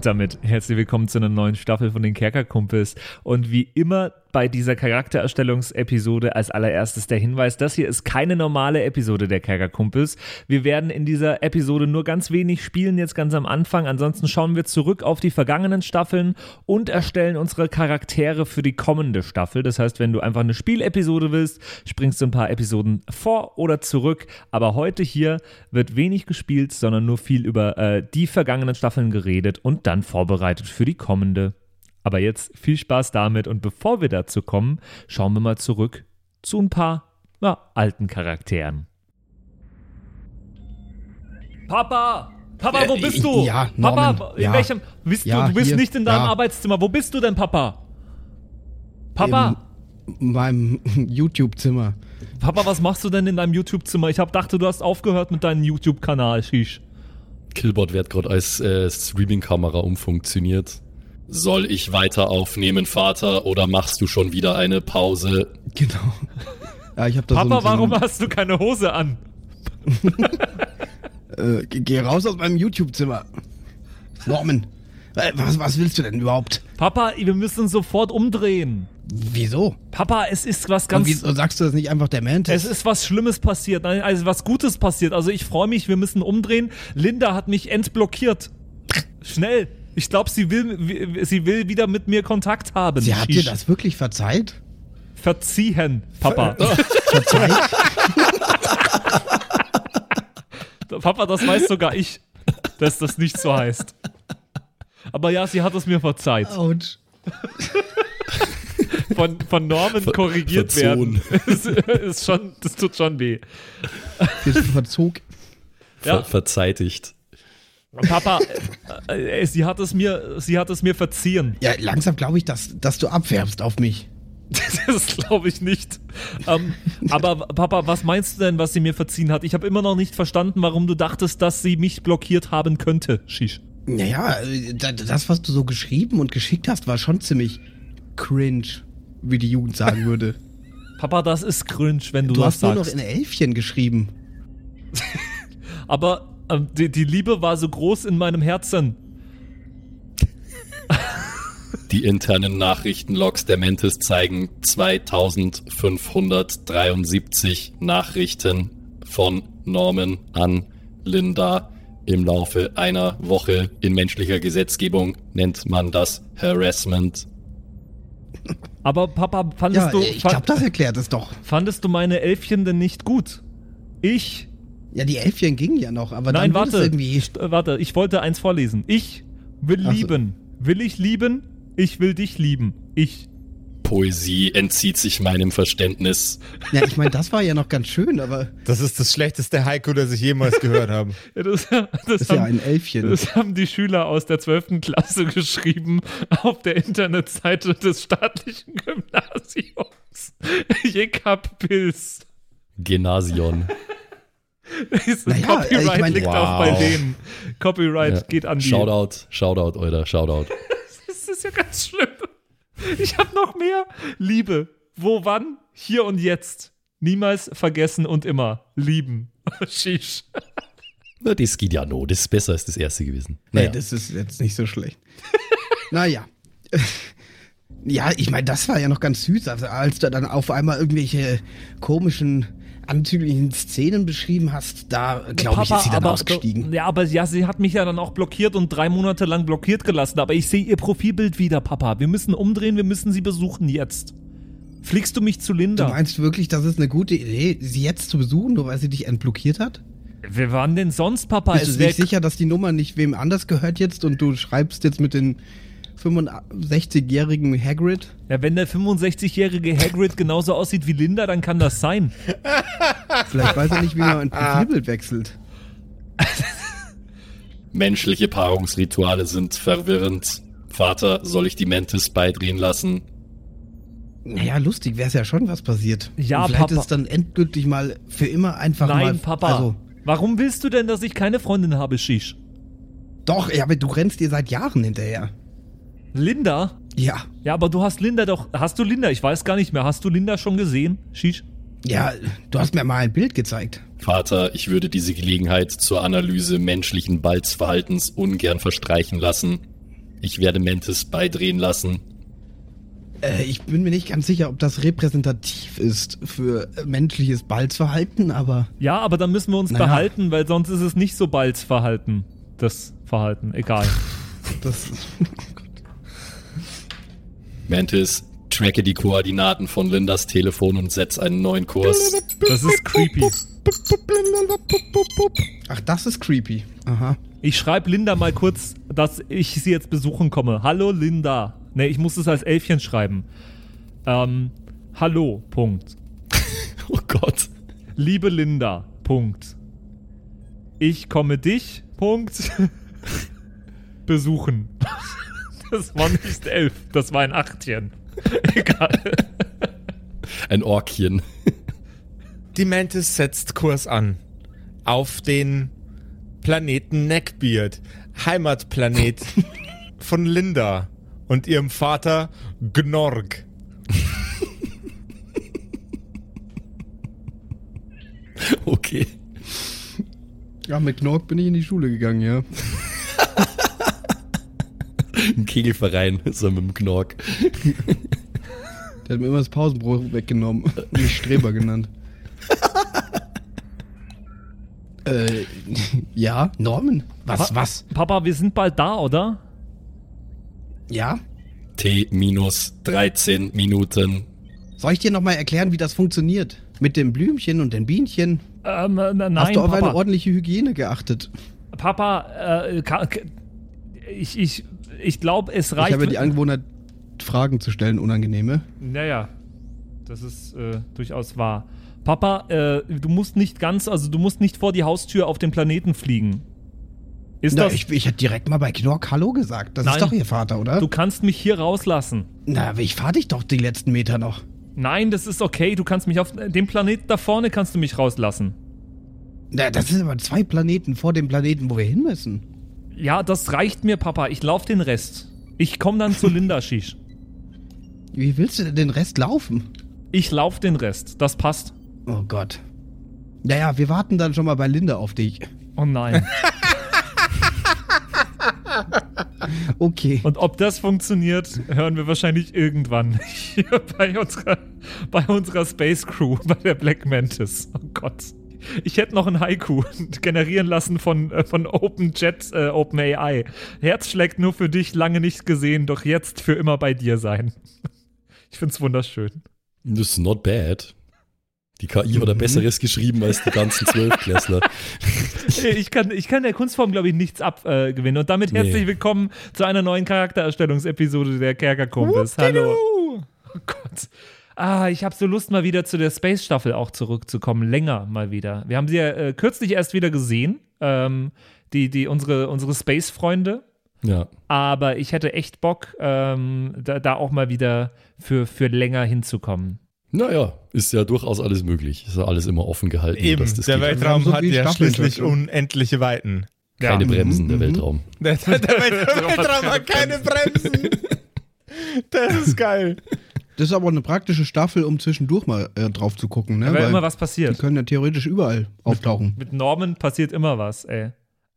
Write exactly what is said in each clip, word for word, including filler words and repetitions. Und damit herzlich willkommen zu einer neuen Staffel von den Kerkerkumpels. Und wie immer bei dieser Charaktererstellungsepisode als allererstes der Hinweis, das hier ist keine normale Episode der Kerkerkumpels. Wir werden in dieser Episode nur ganz wenig spielen, jetzt ganz am Anfang. Ansonsten schauen wir zurück auf die vergangenen Staffeln und erstellen unsere Charaktere für die kommende Staffel. Das heißt, wenn du einfach eine Spielepisode willst, springst du ein paar Episoden vor oder zurück. Aber heute hier wird wenig gespielt, sondern nur viel über äh, die vergangenen Staffeln geredet und dann vorbereitet für die kommende. Aber jetzt viel Spaß damit, und bevor wir dazu kommen, schauen wir mal zurück zu ein paar na, alten Charakteren. Papa! Papa, wo bist du? Äh, ja, Norman, Papa, in ja, welchem? Bist ja, du, du bist hier, nicht in deinem ja. Arbeitszimmer. Wo bist du denn, Papa? Papa? In meinem YouTube-Zimmer. Papa, was machst du denn in deinem YouTube-Zimmer? Ich hab dachte, du hast aufgehört mit deinem YouTube-Kanal, Shish. Killbot wird gerade als äh, Streaming-Kamera umfunktioniert. Soll ich weiter aufnehmen, Vater, oder machst du schon wieder eine Pause? Genau. Ja, ich hab da Papa, so warum hast du keine Hose an? äh, geh raus aus meinem YouTube-Zimmer. Norman, was, was willst du denn überhaupt? Papa, wir müssen uns sofort umdrehen. Wieso? Papa, es ist was ganz... Und wieso sagst du das nicht einfach der Mantis? Es ist was Schlimmes passiert, also was Gutes passiert. Also ich freue mich, wir müssen umdrehen. Linda hat mich entblockiert. Schnell. Ich glaube, sie will, sie will wieder mit mir Kontakt haben. Sie hat dir das wirklich verzeiht? Verziehen, Papa. Ver- Verzeiht? Papa, das weiß sogar ich, dass das nicht so heißt. Aber ja, sie hat es mir verzeiht. Autsch. Von, von Norman Ver- korrigiert verzogen. werden. ist, ist schon, das tut schon weh. Verzog. Ver- ja. Verzeitigt. Papa, äh, äh, sie hat es mir, sie hat es mir verziehen. Ja, langsam glaube ich, dass, dass du abfärbst auf mich. Das glaube ich nicht. Ähm, aber Papa, was meinst du denn, was sie mir verziehen hat? Ich habe immer noch nicht verstanden, warum du dachtest, dass sie mich blockiert haben könnte, Shish. Naja, das, was du so geschrieben und geschickt hast, war schon ziemlich cringe, wie die Jugend sagen würde. Papa, das ist cringe, wenn du, du das sagst. Du hast nur noch in Elfchen geschrieben. Aber... Die, die Liebe war so groß in meinem Herzen. Die internen Nachrichtenlogs der Mantis zeigen zweitausendfünfhundertdreiundsiebzig Nachrichten von Norman an Linda im Laufe einer Woche. In menschlicher Gesetzgebung nennt man das Harassment. Aber Papa, fandest ja, du... Ich fand, glaub, das erklärt es doch. Fandest du meine Elfchen denn nicht gut? Ich... Ja, die Elfchen gingen ja noch, aber Nein, dann warte, irgendwie... warte, ich wollte eins vorlesen. Ich will Ach lieben. So. Will ich lieben? Ich will dich lieben. Ich. Poesie entzieht sich meinem Verständnis. Ja, ich meine, das war ja noch ganz schön, aber... Das ist das schlechteste Haiku, das ich jemals gehört habe. Ja, das, das, das ist haben, ja ein Elfchen. Das haben die Schüler aus der zwölften Klasse geschrieben auf der Internetseite des staatlichen Gymnasiums. Jekab Pils Gymnasion. Naja, Copyright ich mein, liegt wow. auch bei denen. Copyright ja. geht an die. Shoutout, Shoutout, Euler, Shoutout. Das ist ja ganz schlimm. Ich habe noch mehr. Liebe. Wo, wann? Hier und jetzt. Niemals vergessen und immer. Lieben. Sheesh. Na, das geht ja noch. Das ist besser als das erste gewesen. Naja. Nee, das ist jetzt nicht so schlecht. Naja. Ja, ich meine, das war ja noch ganz süß. Also, als da dann auf einmal irgendwelche komischen... anzüglichen Szenen beschrieben hast, da glaube ich, ist sie dann aber, ausgestiegen. Ja, aber ja, sie hat mich ja dann auch blockiert und drei Monate lang blockiert gelassen, aber ich sehe ihr Profilbild wieder, Papa. Wir müssen umdrehen, wir müssen sie besuchen jetzt. Fliegst du mich zu Linda? Du meinst wirklich, das ist eine gute Idee, sie jetzt zu besuchen, nur weil sie dich entblockiert hat? Wer waren denn sonst, Papa? Bist du sicher, dass die Nummer nicht wem anders gehört jetzt und du schreibst jetzt mit den fünfundsechzigjährigen Hagrid? Ja, wenn der fünfundsechzigjährige Hagrid genauso aussieht wie Linda, dann kann das sein. Vielleicht weiß er nicht, wie man ein Profilbild wechselt. Menschliche Paarungsrituale sind verwirrend. Vater, soll ich die Mantis beidrehen lassen? Naja, lustig wäre es ja schon, was passiert. Ja, vielleicht Papa. Vielleicht ist es dann endgültig mal für immer einfach Nein, mal... Nein, Papa. Also, warum willst du denn, dass ich keine Freundin habe, Shish? Doch, aber du rennst ihr seit Jahren hinterher. Linda? Ja. Ja, aber du hast Linda doch... Hast du Linda? Ich weiß gar nicht mehr. Hast du Linda schon gesehen, Shish? Ja, du hast mir mal ein Bild gezeigt. Vater, ich würde diese Gelegenheit zur Analyse menschlichen Balzverhaltens ungern verstreichen lassen. Ich werde Mantis beidrehen lassen. Äh, ich bin mir nicht ganz sicher, ob das repräsentativ ist für menschliches Balzverhalten, aber... Ja, aber dann müssen wir uns naja. behalten, weil sonst ist es nicht so Balzverhalten, das Verhalten. Egal. Das... Mantis, tracke die Koordinaten von Lindas Telefon und setz einen neuen Kurs. Das ist creepy. Ach, das ist creepy. Aha. Ich schreibe Linda mal kurz, dass ich sie jetzt besuchen komme. Hallo Linda. Ne, ich muss es als Elfchen schreiben. Ähm, hallo, Punkt. Oh Gott. Liebe Linda, Punkt. Ich komme dich, Punkt, besuchen. Das war nicht elf, das war ein Achtchen. Egal. Ein Orkchen. Die Mantis setzt Kurs an. Auf den Planeten Neckbeard. Heimatplanet von Linda und ihrem Vater Gnorg. Okay. Ja, mit Gnorg bin ich in die Schule gegangen, ja. Im Kegelverein, so mit dem Gnorg. Der hat mir immer das Pausenbrot weggenommen. Mich Streber genannt. äh, ja, Norman? Was, Papa, was? Papa, wir sind bald da, oder? Ja. T minus dreizehn Minuten. Soll ich dir nochmal erklären, wie das funktioniert? Mit dem Blümchen und den Bienchen? Ähm, äh, nein, Hast du auf Papa. eine ordentliche Hygiene geachtet? Papa, äh, kann, ich, ich, ich glaube, es reicht... Ich habe die Angewohnheit, Fragen zu stellen, unangenehme. Naja, das ist äh, durchaus wahr. Papa, äh, du musst nicht ganz, also du musst nicht vor die Haustür auf den Planeten fliegen. Ist Na, das? Ich, ich hätte direkt mal bei Knork Hallo gesagt. Das Nein. ist doch ihr Vater, oder? Du kannst mich hier rauslassen. Na, ich fahre dich doch die letzten Meter noch. Nein, das ist okay. Du kannst mich auf dem Planeten da vorne kannst du mich rauslassen. Na, das sind aber zwei Planeten vor dem Planeten, wo wir hin müssen. Ja, das reicht mir, Papa. Ich laufe den Rest. Ich komme dann zu Linda, Shish. Wie willst du denn den Rest laufen? Ich laufe den Rest. Das passt. Oh Gott. Naja, wir warten dann schon mal bei Linda auf dich. Oh nein. Okay. Und ob das funktioniert, hören wir wahrscheinlich irgendwann hier bei unserer, bei unserer Space Crew, bei der Black Mantis. Oh Gott. Ich hätte noch ein Haiku generieren lassen von, von OpenJet, äh, OpenAI. Herz schlägt nur für dich, lange nicht gesehen, doch jetzt für immer bei dir sein. Ich find's wunderschön. This is not bad. Die K I hat mhm. Besseres geschrieben als die ganzen Zwölfklässler. Ich kann, ich kann der Kunstform, glaube ich, nichts abgewinnen. Äh, und damit herzlich nee. willkommen zu einer neuen Charaktererstellungsepisode der Kerkerkumpels. Hallo. Oh Gott. Ah, ich habe so Lust, mal wieder zu der Space-Staffel auch zurückzukommen. Länger mal wieder. Wir haben sie ja äh, kürzlich erst wieder gesehen. Ähm, die, die, unsere, unsere Space-Freunde. Ja. Aber ich hätte echt Bock, ähm, da, da auch mal wieder für, für länger hinzukommen. Naja, ist ja durchaus alles möglich. Ist ja alles immer offen gehalten. Eben, dass das der geht. Weltraum so hat ja Staffeln schließlich unendliche Weiten. Keine ja. Bremsen, der Weltraum. Der, der, der Weltraum hat keine Bremsen. Das ist geil. Das ist aber eine praktische Staffel, um zwischendurch mal äh, drauf zu gucken. Ne? Ja, weil, weil immer was passiert. Die können ja theoretisch überall auftauchen. Mit, mit Norman passiert immer was, ey.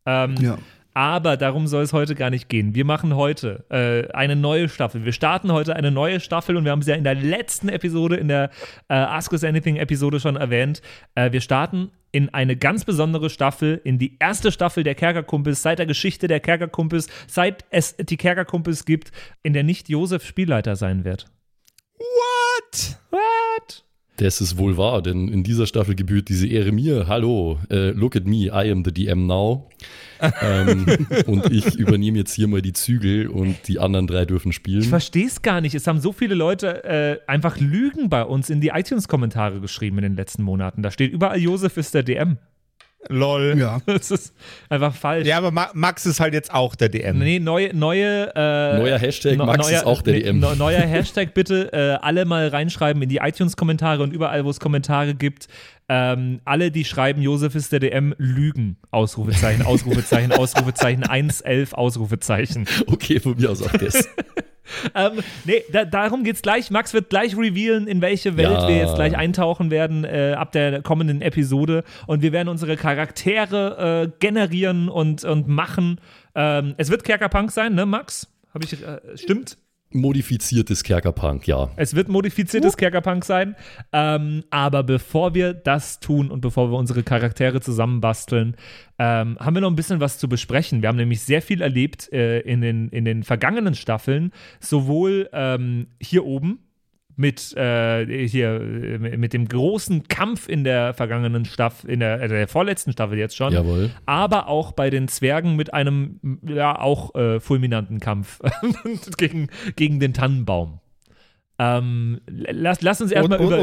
Ähm, ja. Aber darum soll es heute gar nicht gehen. Wir machen heute äh, eine neue Staffel. Wir starten heute eine neue Staffel und wir haben es ja in der letzten Episode, in der äh, Ask Us Anything-Episode schon erwähnt. Äh, wir starten in eine ganz besondere Staffel, in die erste Staffel der Kerkerkumpels, seit der Geschichte der Kerkerkumpels, seit es die Kerkerkumpels gibt, in der nicht Josef Spielleiter sein wird. What? What? Das ist wohl wahr, denn in dieser Staffel gebührt diese Ehre mir. Hallo, uh, look at me, I am the D M now. ähm, und ich übernehme jetzt hier mal die Zügel und die anderen drei dürfen spielen. Ich verstehe es gar nicht. Es haben so viele Leute äh, einfach Lügen bei uns in die iTunes-Kommentare geschrieben in den letzten Monaten. Da steht überall, Josef ist der D M. Lol. Ja. Das ist einfach falsch. Ja, aber Max ist halt jetzt auch der D M. Nee, neue, neue, äh, neuer Hashtag, no, Max neuer, ist auch der D M. Ne, neuer Hashtag, bitte äh, alle mal reinschreiben in die iTunes-Kommentare und überall, wo es Kommentare gibt. Ähm, alle, die schreiben, Josef ist der D M, lügen. Ausrufezeichen, Ausrufezeichen, Ausrufezeichen, eins, elf, Ausrufezeichen. Okay, von mir aus auch das. ähm, nee, da, darum geht's gleich. Max wird gleich revealen, in welche Welt ja. wir jetzt gleich eintauchen werden äh, ab der kommenden Episode. Und wir werden unsere Charaktere äh, generieren und, und machen. Ähm, es wird Kerkerpunk sein, ne, Max? Habe ich, äh, stimmt? Modifiziertes Kerkerpunk, ja. Es wird modifiziertes uh. Kerkerpunk sein. Ähm, aber bevor wir das tun und bevor wir unsere Charaktere zusammenbasteln, ähm, haben wir noch ein bisschen was zu besprechen. Wir haben nämlich sehr viel erlebt äh, in den, in den vergangenen Staffeln, sowohl ähm, hier oben, mit äh, hier mit dem großen Kampf in der vergangenen Staffel, in der, der vorletzten Staffel jetzt schon. Jawohl. Aber auch bei den Zwergen mit einem ja auch äh, fulminanten Kampf gegen, gegen den Tannenbaum. Ähm, lass, lass uns erstmal über,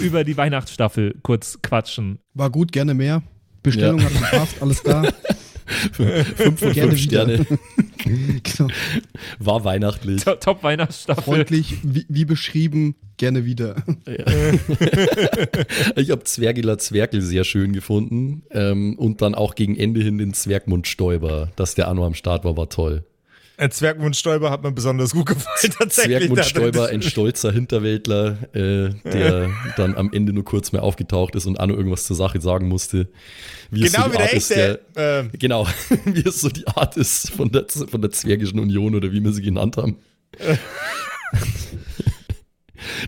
über die Weihnachtsstaffel kurz quatschen. War gut, gerne mehr. Bestellung ja. hat gepasst, alles da. Fünf und fünf Sterne. Genau. War weihnachtlich. Top, top Weihnachtsstaffel. Freundlich, wie, wie beschrieben, gerne wieder. Ja. Ich habe Zwergela Zwerkel sehr schön gefunden. Ähm, und dann auch gegen Ende hin den Zwergmundstäuber, dass der Anno am Start war, war toll. Zwergmundstäuber hat mir besonders gut gefallen. Tatsächlich. Zwergmundstäuber, ein stolzer Hinterwäldler, äh, der dann am Ende nur kurz mehr aufgetaucht ist und Anno irgendwas zur Sache sagen musste. Wie genau so wie der echte. Der, ähm. Genau, wie es so die Art ist von der, von der Zwergischen Union oder wie wir sie genannt haben.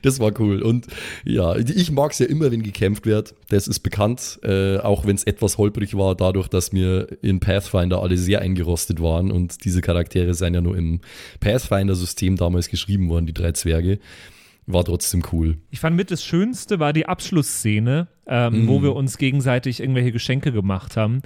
Das war cool. Und ja, ich mag es ja immer, wenn gekämpft wird. Das ist bekannt, äh, auch wenn es etwas holprig war, dadurch, dass wir in Pathfinder alle sehr eingerostet waren. Und diese Charaktere sind ja nur im Pathfinder-System damals geschrieben worden, die drei Zwerge. War trotzdem cool. Ich fand mit das Schönste war die Abschlussszene, ähm, mm. wo wir uns gegenseitig irgendwelche Geschenke gemacht haben.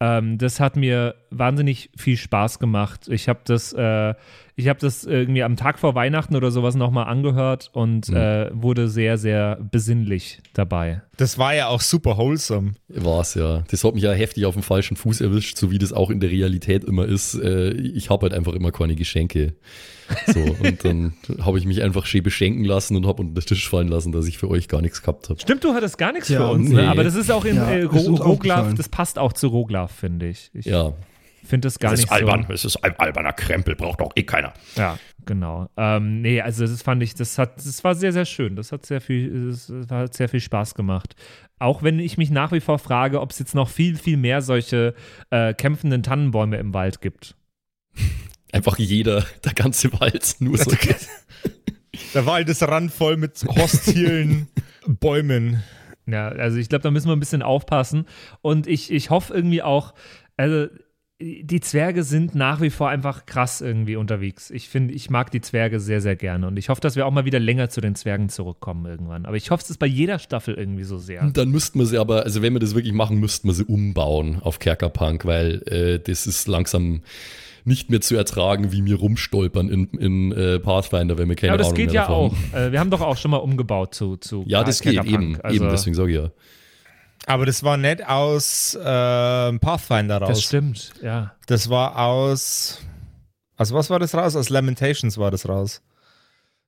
Das hat mir wahnsinnig viel Spaß gemacht. Ich habe das, äh, ich hab das irgendwie am Tag vor Weihnachten oder sowas nochmal angehört und mhm. äh, wurde sehr, sehr besinnlich dabei. Das war ja auch super wholesome. War's ja. Das hat mich ja heftig auf den falschen Fuß erwischt, so wie das auch in der Realität immer ist. Ich habe halt einfach immer keine Geschenke. So, und dann habe ich mich einfach schön beschenken lassen und habe unter den Tisch fallen lassen, dass ich für euch gar nichts gehabt habe. Stimmt, du hattest gar nichts ja, für uns, nee. Ne? Aber das ist auch in ja, äh, Ro- Roglaf, das passt auch zu Roglaf, finde ich. Ich ja. finde das gar das nicht ist albern. So. Es ist ein alberner Krempel, braucht doch eh keiner. Ja, genau. Ähm, nee, also das fand ich, das hat, das war sehr, sehr schön. Das hat sehr viel, das hat sehr viel Spaß gemacht. Auch wenn ich mich nach wie vor frage, ob es jetzt noch viel, viel mehr solche äh, kämpfenden Tannenbäume im Wald gibt. Einfach jeder, der ganze Wald, nur so. Der Wald ist randvoll mit hostilen Bäumen. Ja, also ich glaube, da müssen wir ein bisschen aufpassen. Und ich, ich hoffe irgendwie auch, also die Zwerge sind nach wie vor einfach krass irgendwie unterwegs. Ich finde, ich mag die Zwerge sehr, sehr gerne. Und ich hoffe, dass wir auch mal wieder länger zu den Zwergen zurückkommen irgendwann. Aber ich hoffe, es ist bei jeder Staffel irgendwie so sehr. Dann müssten wir sie aber, also wenn wir das wirklich machen, müssten wir sie umbauen auf Kerkerpunk, weil äh, das ist langsam nicht mehr zu ertragen, wie wir rumstolpern in, in äh, Pathfinder, wenn wir keine Ahnung mehr davon haben. Aber das geht ja auch. Äh, wir haben doch auch schon mal umgebaut zu zu Ja, das geht eben, also eben, deswegen sage ich ja. Aber das war nicht aus äh, Pathfinder raus. Das stimmt, ja. Das war aus, also was war das raus? Aus Lamentations war das raus.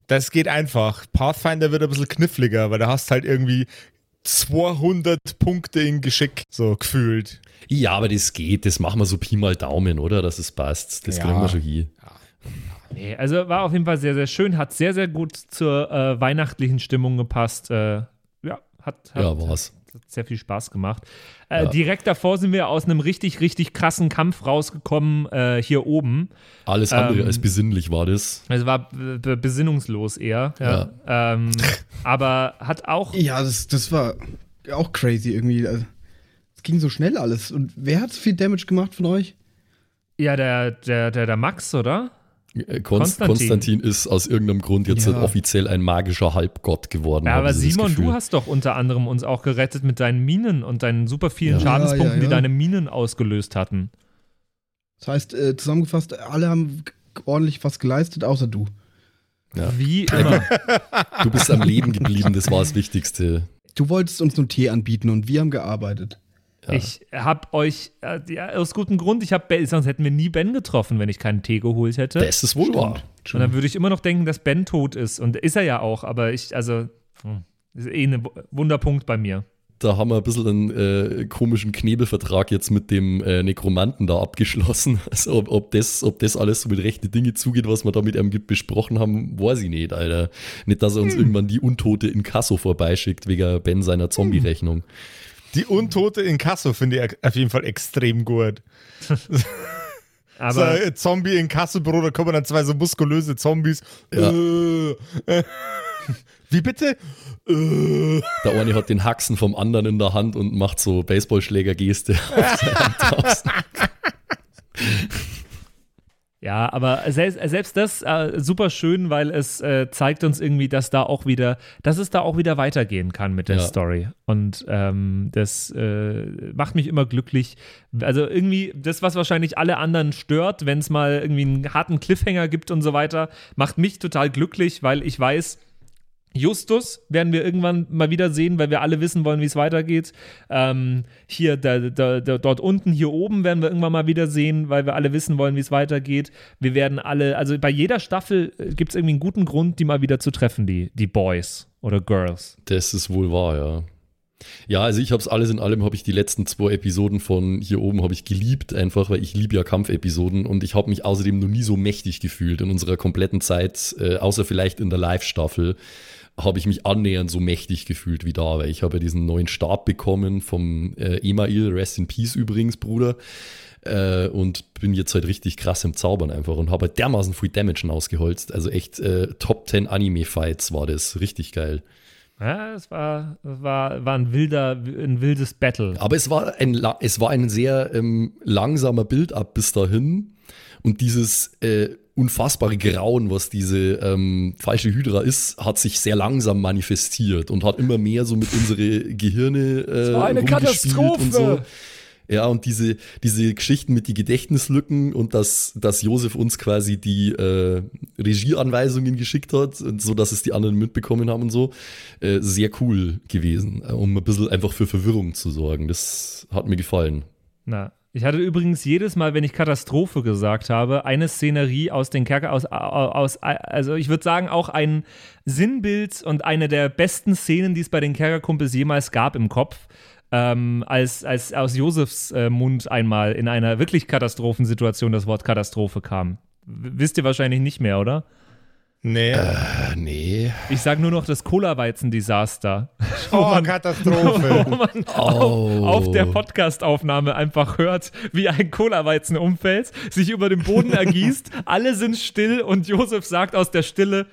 Das geht einfach. Pathfinder wird ein bisschen kniffliger, weil da hast halt irgendwie zweihundert Punkte in Geschick, so gefühlt. Ja, aber das geht, das machen wir so Pi mal Daumen, oder? Dass es passt, das ja. kriegen wir schon hier. Ja. Nee, also war auf jeden Fall sehr, sehr schön, hat sehr, sehr gut zur äh, weihnachtlichen Stimmung gepasst. Äh, ja, hat, hat, ja, war's. Hat, hat sehr viel Spaß gemacht. Äh, ja. Direkt davor sind wir aus einem richtig, richtig krassen Kampf rausgekommen, äh, hier oben. Alles andere ähm, als besinnlich war das. Es war b- b- besinnungslos eher. Ja. Ja. Ähm, aber hat auch... Ja, das, das war auch crazy irgendwie, also ging so schnell alles. Und wer hat so viel Damage gemacht von euch? Ja, der, der, der, der Max, oder? Konst- Konstantin. Konstantin ist aus irgendeinem Grund jetzt ja. offiziell ein magischer Halbgott geworden. Ja, aber Simon, du hast doch unter anderem uns auch gerettet mit deinen Minen und deinen super vielen ja. Schadenspunkten, ja, ja, ja. die deine Minen ausgelöst hatten. Das heißt, äh, zusammengefasst, alle haben ordentlich was geleistet, außer du. Ja. Wie immer. Du bist am Leben geblieben, das war das Wichtigste. Du wolltest uns nur Tee anbieten und wir haben gearbeitet. Ja. Ich habe euch, ja, aus gutem Grund, ich hab Ben, sonst hätten wir nie Ben getroffen, wenn ich keinen Tee geholt hätte. Das ist wohl wahr. Und dann würde ich immer noch denken, dass Ben tot ist. Und ist er ja auch, aber ich, also, ist eh ein Wunderpunkt bei mir. Da haben wir ein bisschen einen äh, komischen Knebelvertrag jetzt mit dem äh, Nekromanten da abgeschlossen. Also ob, ob, das, ob das alles so mit rechten Dinge zugeht, was wir da mit ihm besprochen haben, weiß ich nicht, Alter. Nicht, dass er uns hm. irgendwann die Untote in Kasso vorbeischickt, wegen Ben seiner Zombie-Rechnung. Hm. Die Untote in Kasso finde ich auf jeden Fall extrem gut. Aber so, Zombie in Kassenbüro, da kommen dann zwei so muskulöse Zombies. Ja. Äh, äh, wie bitte? Äh. Der eine hat den Haxen vom anderen in der Hand und macht so Baseballschläger-Geste auf seinen Tausnack. Ja, aber selbst, selbst das äh, super schön, weil es äh, zeigt uns irgendwie, dass da auch wieder, dass es da auch wieder weitergehen kann mit der ja. Story. Und ähm, das äh, macht mich immer glücklich. Also irgendwie das, was wahrscheinlich alle anderen stört, wenn es mal irgendwie einen harten Cliffhanger gibt und so weiter, macht mich total glücklich, weil ich weiß, Justus werden wir irgendwann mal wieder sehen, weil wir alle wissen wollen, wie es weitergeht. Ähm, hier, da, da, da, dort unten, hier oben werden wir irgendwann mal wieder sehen, weil wir alle wissen wollen, wie es weitergeht. Wir werden alle, also bei jeder Staffel gibt es irgendwie einen guten Grund, die mal wieder zu treffen, die, die Boys oder Girls. Das ist wohl wahr, ja. Ja, also ich habe es alles in allem, habe ich die letzten zwei Episoden von hier oben habe ich geliebt, einfach, weil ich liebe ja Kampfepisoden und ich habe mich außerdem noch nie so mächtig gefühlt in unserer kompletten Zeit, äh, außer vielleicht in der Live-Staffel. Habe ich mich annähernd so mächtig gefühlt wie da, weil ich habe ja diesen neuen Stab bekommen vom äh, Email, Rest in Peace übrigens, Bruder, äh, und bin jetzt halt richtig krass im Zaubern einfach und habe halt dermaßen viel Damage ausgeholzt, also echt äh, Top zehn Anime-Fights war das, richtig geil. Ja, es war, war, war ein wilder, ein wildes Battle. Aber es war ein, es war ein sehr ähm, langsamer Build-up bis dahin und dieses äh, unfassbare Grauen, was diese ähm, falsche Hydra ist, hat sich sehr langsam manifestiert und hat immer mehr so mit unsere Gehirne äh, das war eine Katastrophe und so. Ja, und diese, diese Geschichten mit die Gedächtnislücken und dass, dass Josef uns quasi die äh, Regieanweisungen geschickt hat, so dass es die anderen mitbekommen haben und so, äh, sehr cool gewesen, um ein bisschen einfach für Verwirrung zu sorgen. Das hat mir gefallen. Na, ich hatte übrigens jedes Mal, wenn ich Katastrophe gesagt habe, eine Szenerie aus den Kerker, aus, aus, also ich würde sagen, auch ein Sinnbild und eine der besten Szenen, die es bei den Kerkerkumpels jemals gab im Kopf, ähm, als, als aus Josefs äh, Mund einmal in einer wirklich Katastrophensituation das Wort Katastrophe kam. W- wisst ihr wahrscheinlich nicht mehr, oder? Nee. Äh, nee. Ich sage nur noch das Cola-Weizen-Desaster. Oh, man, Katastrophe. Wo man oh. auf, auf der Podcast-Aufnahme einfach hört, wie ein Cola-Weizen umfällt, sich über den Boden ergießt, alle sind still und Josef sagt aus der Stille,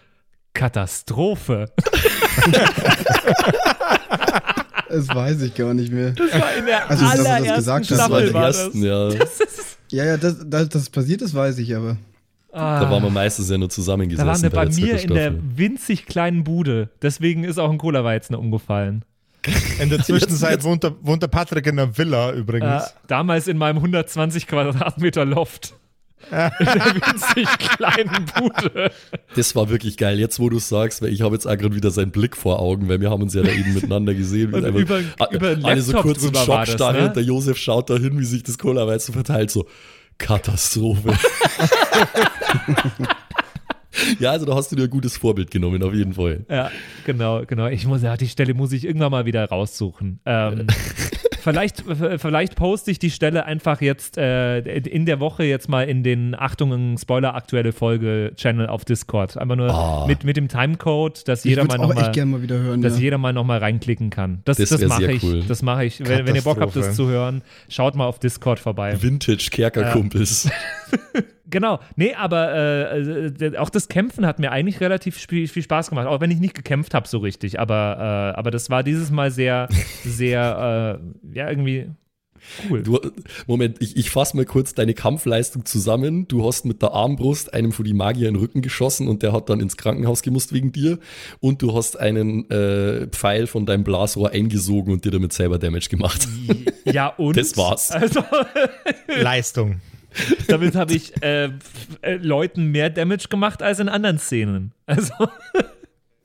Katastrophe. Das weiß ich gar nicht mehr. Das war in der also, allerersten Staffel war das. Ja, ja, das, das, das passiert ist, weiß ich aber. Ah, da waren wir meistens ja nur zusammengesessen. Da waren wir bei, bei mir in der winzig kleinen Bude. Deswegen ist auch ein Cola-Weizen umgefallen. In der Zwischenzeit wohnt der, wohnt der Patrick in einer Villa übrigens. Äh, damals in meinem hundertzwanzig Quadratmeter Loft. In der winzig kleinen Bude. Das war wirklich geil. Jetzt, wo du es sagst, weil ich habe jetzt auch gerade wieder seinen Blick vor Augen, weil wir haben uns ja da eben miteinander gesehen. Und über, a- über den Laptop so kurz drüber war das, ne? Der Josef schaut da hin, wie sich das Cola-Weizen verteilt, so Katastrophe. Ja, also da hast du dir ein gutes Vorbild genommen, auf jeden Fall. Ja, genau, genau. Ich muss, ja, die Stelle muss ich irgendwann mal wieder raussuchen. Ähm, vielleicht, vielleicht poste ich die Stelle einfach jetzt äh, in der Woche jetzt mal in den Achtung, Spoiler-aktuelle Folge-Channel auf Discord. Einfach nur ah. mit, mit dem Timecode, dass jeder mal noch mal, mal hören, dass ja. jeder mal noch mal reinklicken kann. Das, das, das mache ich. Cool. Das mache ich. Wenn, wenn ihr Bock habt, das zu hören, schaut mal auf Discord vorbei. Vintage Kerkerkumpels. Ja. Genau, nee, aber äh, auch das Kämpfen hat mir eigentlich relativ viel Spaß gemacht, auch wenn ich nicht gekämpft habe so richtig, aber, äh, aber das war dieses Mal sehr, sehr, äh, ja, irgendwie cool. Du, Moment, ich, ich fasse mal kurz deine Kampfleistung zusammen. Du hast mit der Armbrust einem von die Magier in den Rücken geschossen und der hat dann ins Krankenhaus gemusst wegen dir und du hast einen äh, Pfeil von deinem Blasrohr eingesogen und dir damit selber Damage gemacht. Ja, und? Das war's. Also Leistung. Damit habe ich äh, äh, Leuten mehr Damage gemacht als in anderen Szenen. Also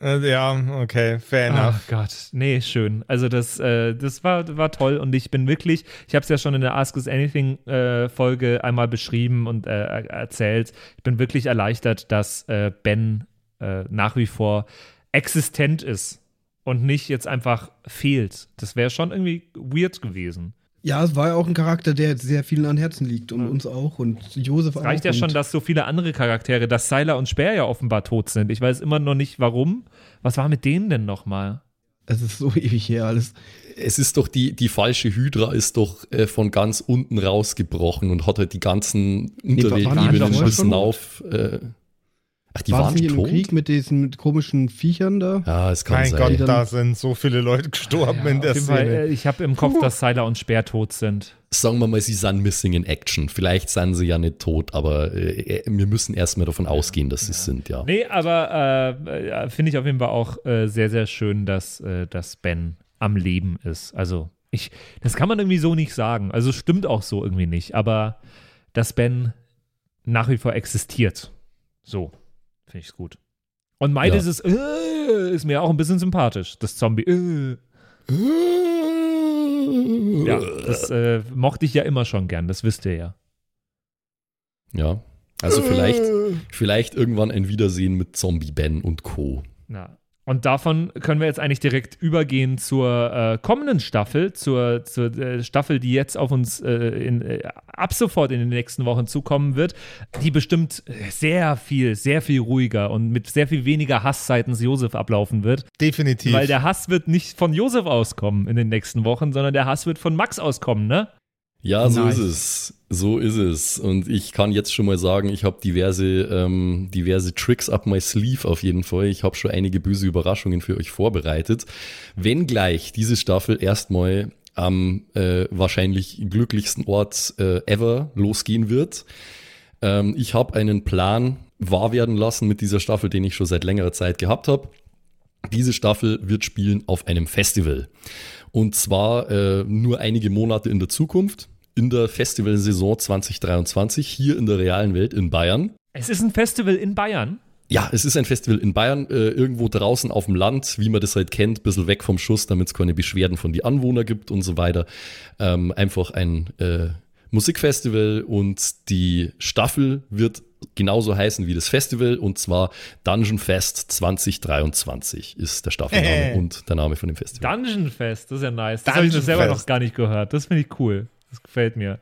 ja, okay, fair enough. Oh Gott, nee, schön. Also das, äh, das war, war toll und ich bin wirklich, ich habe es ja schon in der Ask Us Anything äh, Folge einmal beschrieben und äh, erzählt, ich bin wirklich erleichtert, dass äh, Ben äh, nach wie vor existent ist und nicht jetzt einfach fehlt. Das wäre schon irgendwie weird gewesen. Ja, es war ja auch ein Charakter, der sehr vielen an Herzen liegt und ja. uns auch und Josef auch. Es reicht ja schon, dass so viele andere Charaktere, dass Seiler und Speer ja offenbar tot sind. Ich weiß immer noch nicht, warum. Was war mit denen denn nochmal? Es ist so ewig her alles. Es ist doch die, die falsche Hydra ist doch äh, von ganz unten rausgebrochen und hat halt die ganzen Unterweltebenen nee, bisschen auf. Äh, ach, die waren, waren nicht tot? Im Krieg mit diesen komischen Viechern da? Ja, es kann mein sein. Mein Gott, da sind so viele Leute gestorben ja, in der Szene. Fall, ich habe im Kopf, Puh. dass Sylar und Speer tot sind. Sagen wir mal, sie sind missing in action. Vielleicht sind sie ja nicht tot, aber äh, wir müssen erstmal davon ausgehen, dass sie es ja. sind, ja. Nee, aber äh, finde ich auf jeden Fall auch äh, sehr, sehr schön, dass, äh, dass Ben am Leben ist. Also, ich, das kann man irgendwie so nicht sagen. Also, es stimmt auch so irgendwie nicht, aber dass Ben nach wie vor existiert. So, finde ich es gut. Und Maide ja. ist, äh, ist mir auch ein bisschen sympathisch, das Zombie. Äh. Ja, das äh, mochte ich ja immer schon gern, das wisst ihr ja. Ja, also vielleicht, vielleicht irgendwann ein Wiedersehen mit Zombie Ben und Co. Na. Und davon können wir jetzt eigentlich direkt übergehen zur äh, kommenden Staffel, zur, zur äh, Staffel, die jetzt auf uns äh, in, äh, ab sofort in den nächsten Wochen zukommen wird, die bestimmt sehr viel, sehr viel ruhiger und mit sehr viel weniger Hass seitens Josef ablaufen wird. Definitiv. Weil der Hass wird nicht von Josef auskommen in den nächsten Wochen, sondern der Hass wird von Max auskommen, ne? Ja, so nice. ist es. So ist es. Und ich kann jetzt schon mal sagen, ich habe diverse, ähm, diverse Tricks up my sleeve auf jeden Fall. Ich habe schon einige böse Überraschungen für euch vorbereitet. Wenngleich diese Staffel erstmal am äh, wahrscheinlich glücklichsten Ort äh, ever losgehen wird. Ähm, ich habe einen Plan wahr werden lassen mit dieser Staffel, den ich schon seit längerer Zeit gehabt habe. Diese Staffel wird spielen auf einem Festival. Und zwar äh, nur einige Monate in der Zukunft, in der Festivalsaison zwanzig dreiundzwanzig, hier in der realen Welt in Bayern. Es ist ein Festival in Bayern? Ja, es ist ein Festival in Bayern, äh, irgendwo draußen auf dem Land, wie man das halt kennt, ein bisschen weg vom Schuss, damit es keine Beschwerden von den Anwohnern gibt und so weiter. Ähm, einfach ein äh, Musikfestival und die Staffel wird genauso heißen wie das Festival, und zwar Dungeon Fest zwanzig dreiundzwanzig ist der Staffelname äh. und der Name von dem Festival. Dungeon Fest, das ist ja nice. Das habe ich selber noch gar nicht gehört. Das finde ich cool. Das gefällt mir.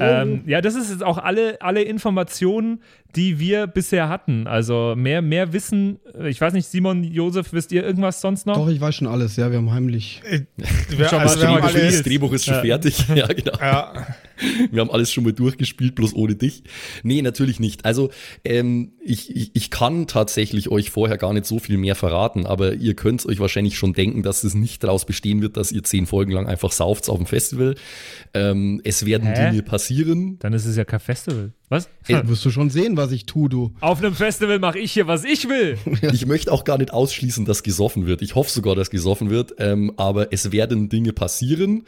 ähm, ja, das ist jetzt auch alle, alle Informationen, die wir bisher hatten. Also mehr, mehr Wissen. Ich weiß nicht, Simon, Josef, wisst ihr irgendwas sonst noch? Doch, ich weiß schon alles. Ja, wir haben heimlich. Äh, wir, schon also wir haben alles. Das Drehbuch ist schon ja. fertig. Ja, genau. Ja. Wir haben alles schon mal durchgespielt, bloß ohne dich. Nee, natürlich nicht. Also ähm, ich, ich, ich kann tatsächlich euch vorher gar nicht so viel mehr verraten, aber ihr könnt euch wahrscheinlich schon denken, dass es nicht daraus bestehen wird, dass ihr zehn Folgen lang einfach sauft auf dem Festival. Ähm, es werden Hä? Dinge passieren. Dann ist es ja kein Festival. Was? Äh, wirst du schon sehen, was ich tue, du. Auf einem Festival mache ich hier, was ich will. Ich möchte auch gar nicht ausschließen, dass gesoffen wird. Ich hoffe sogar, dass gesoffen wird. Ähm, aber es werden Dinge passieren.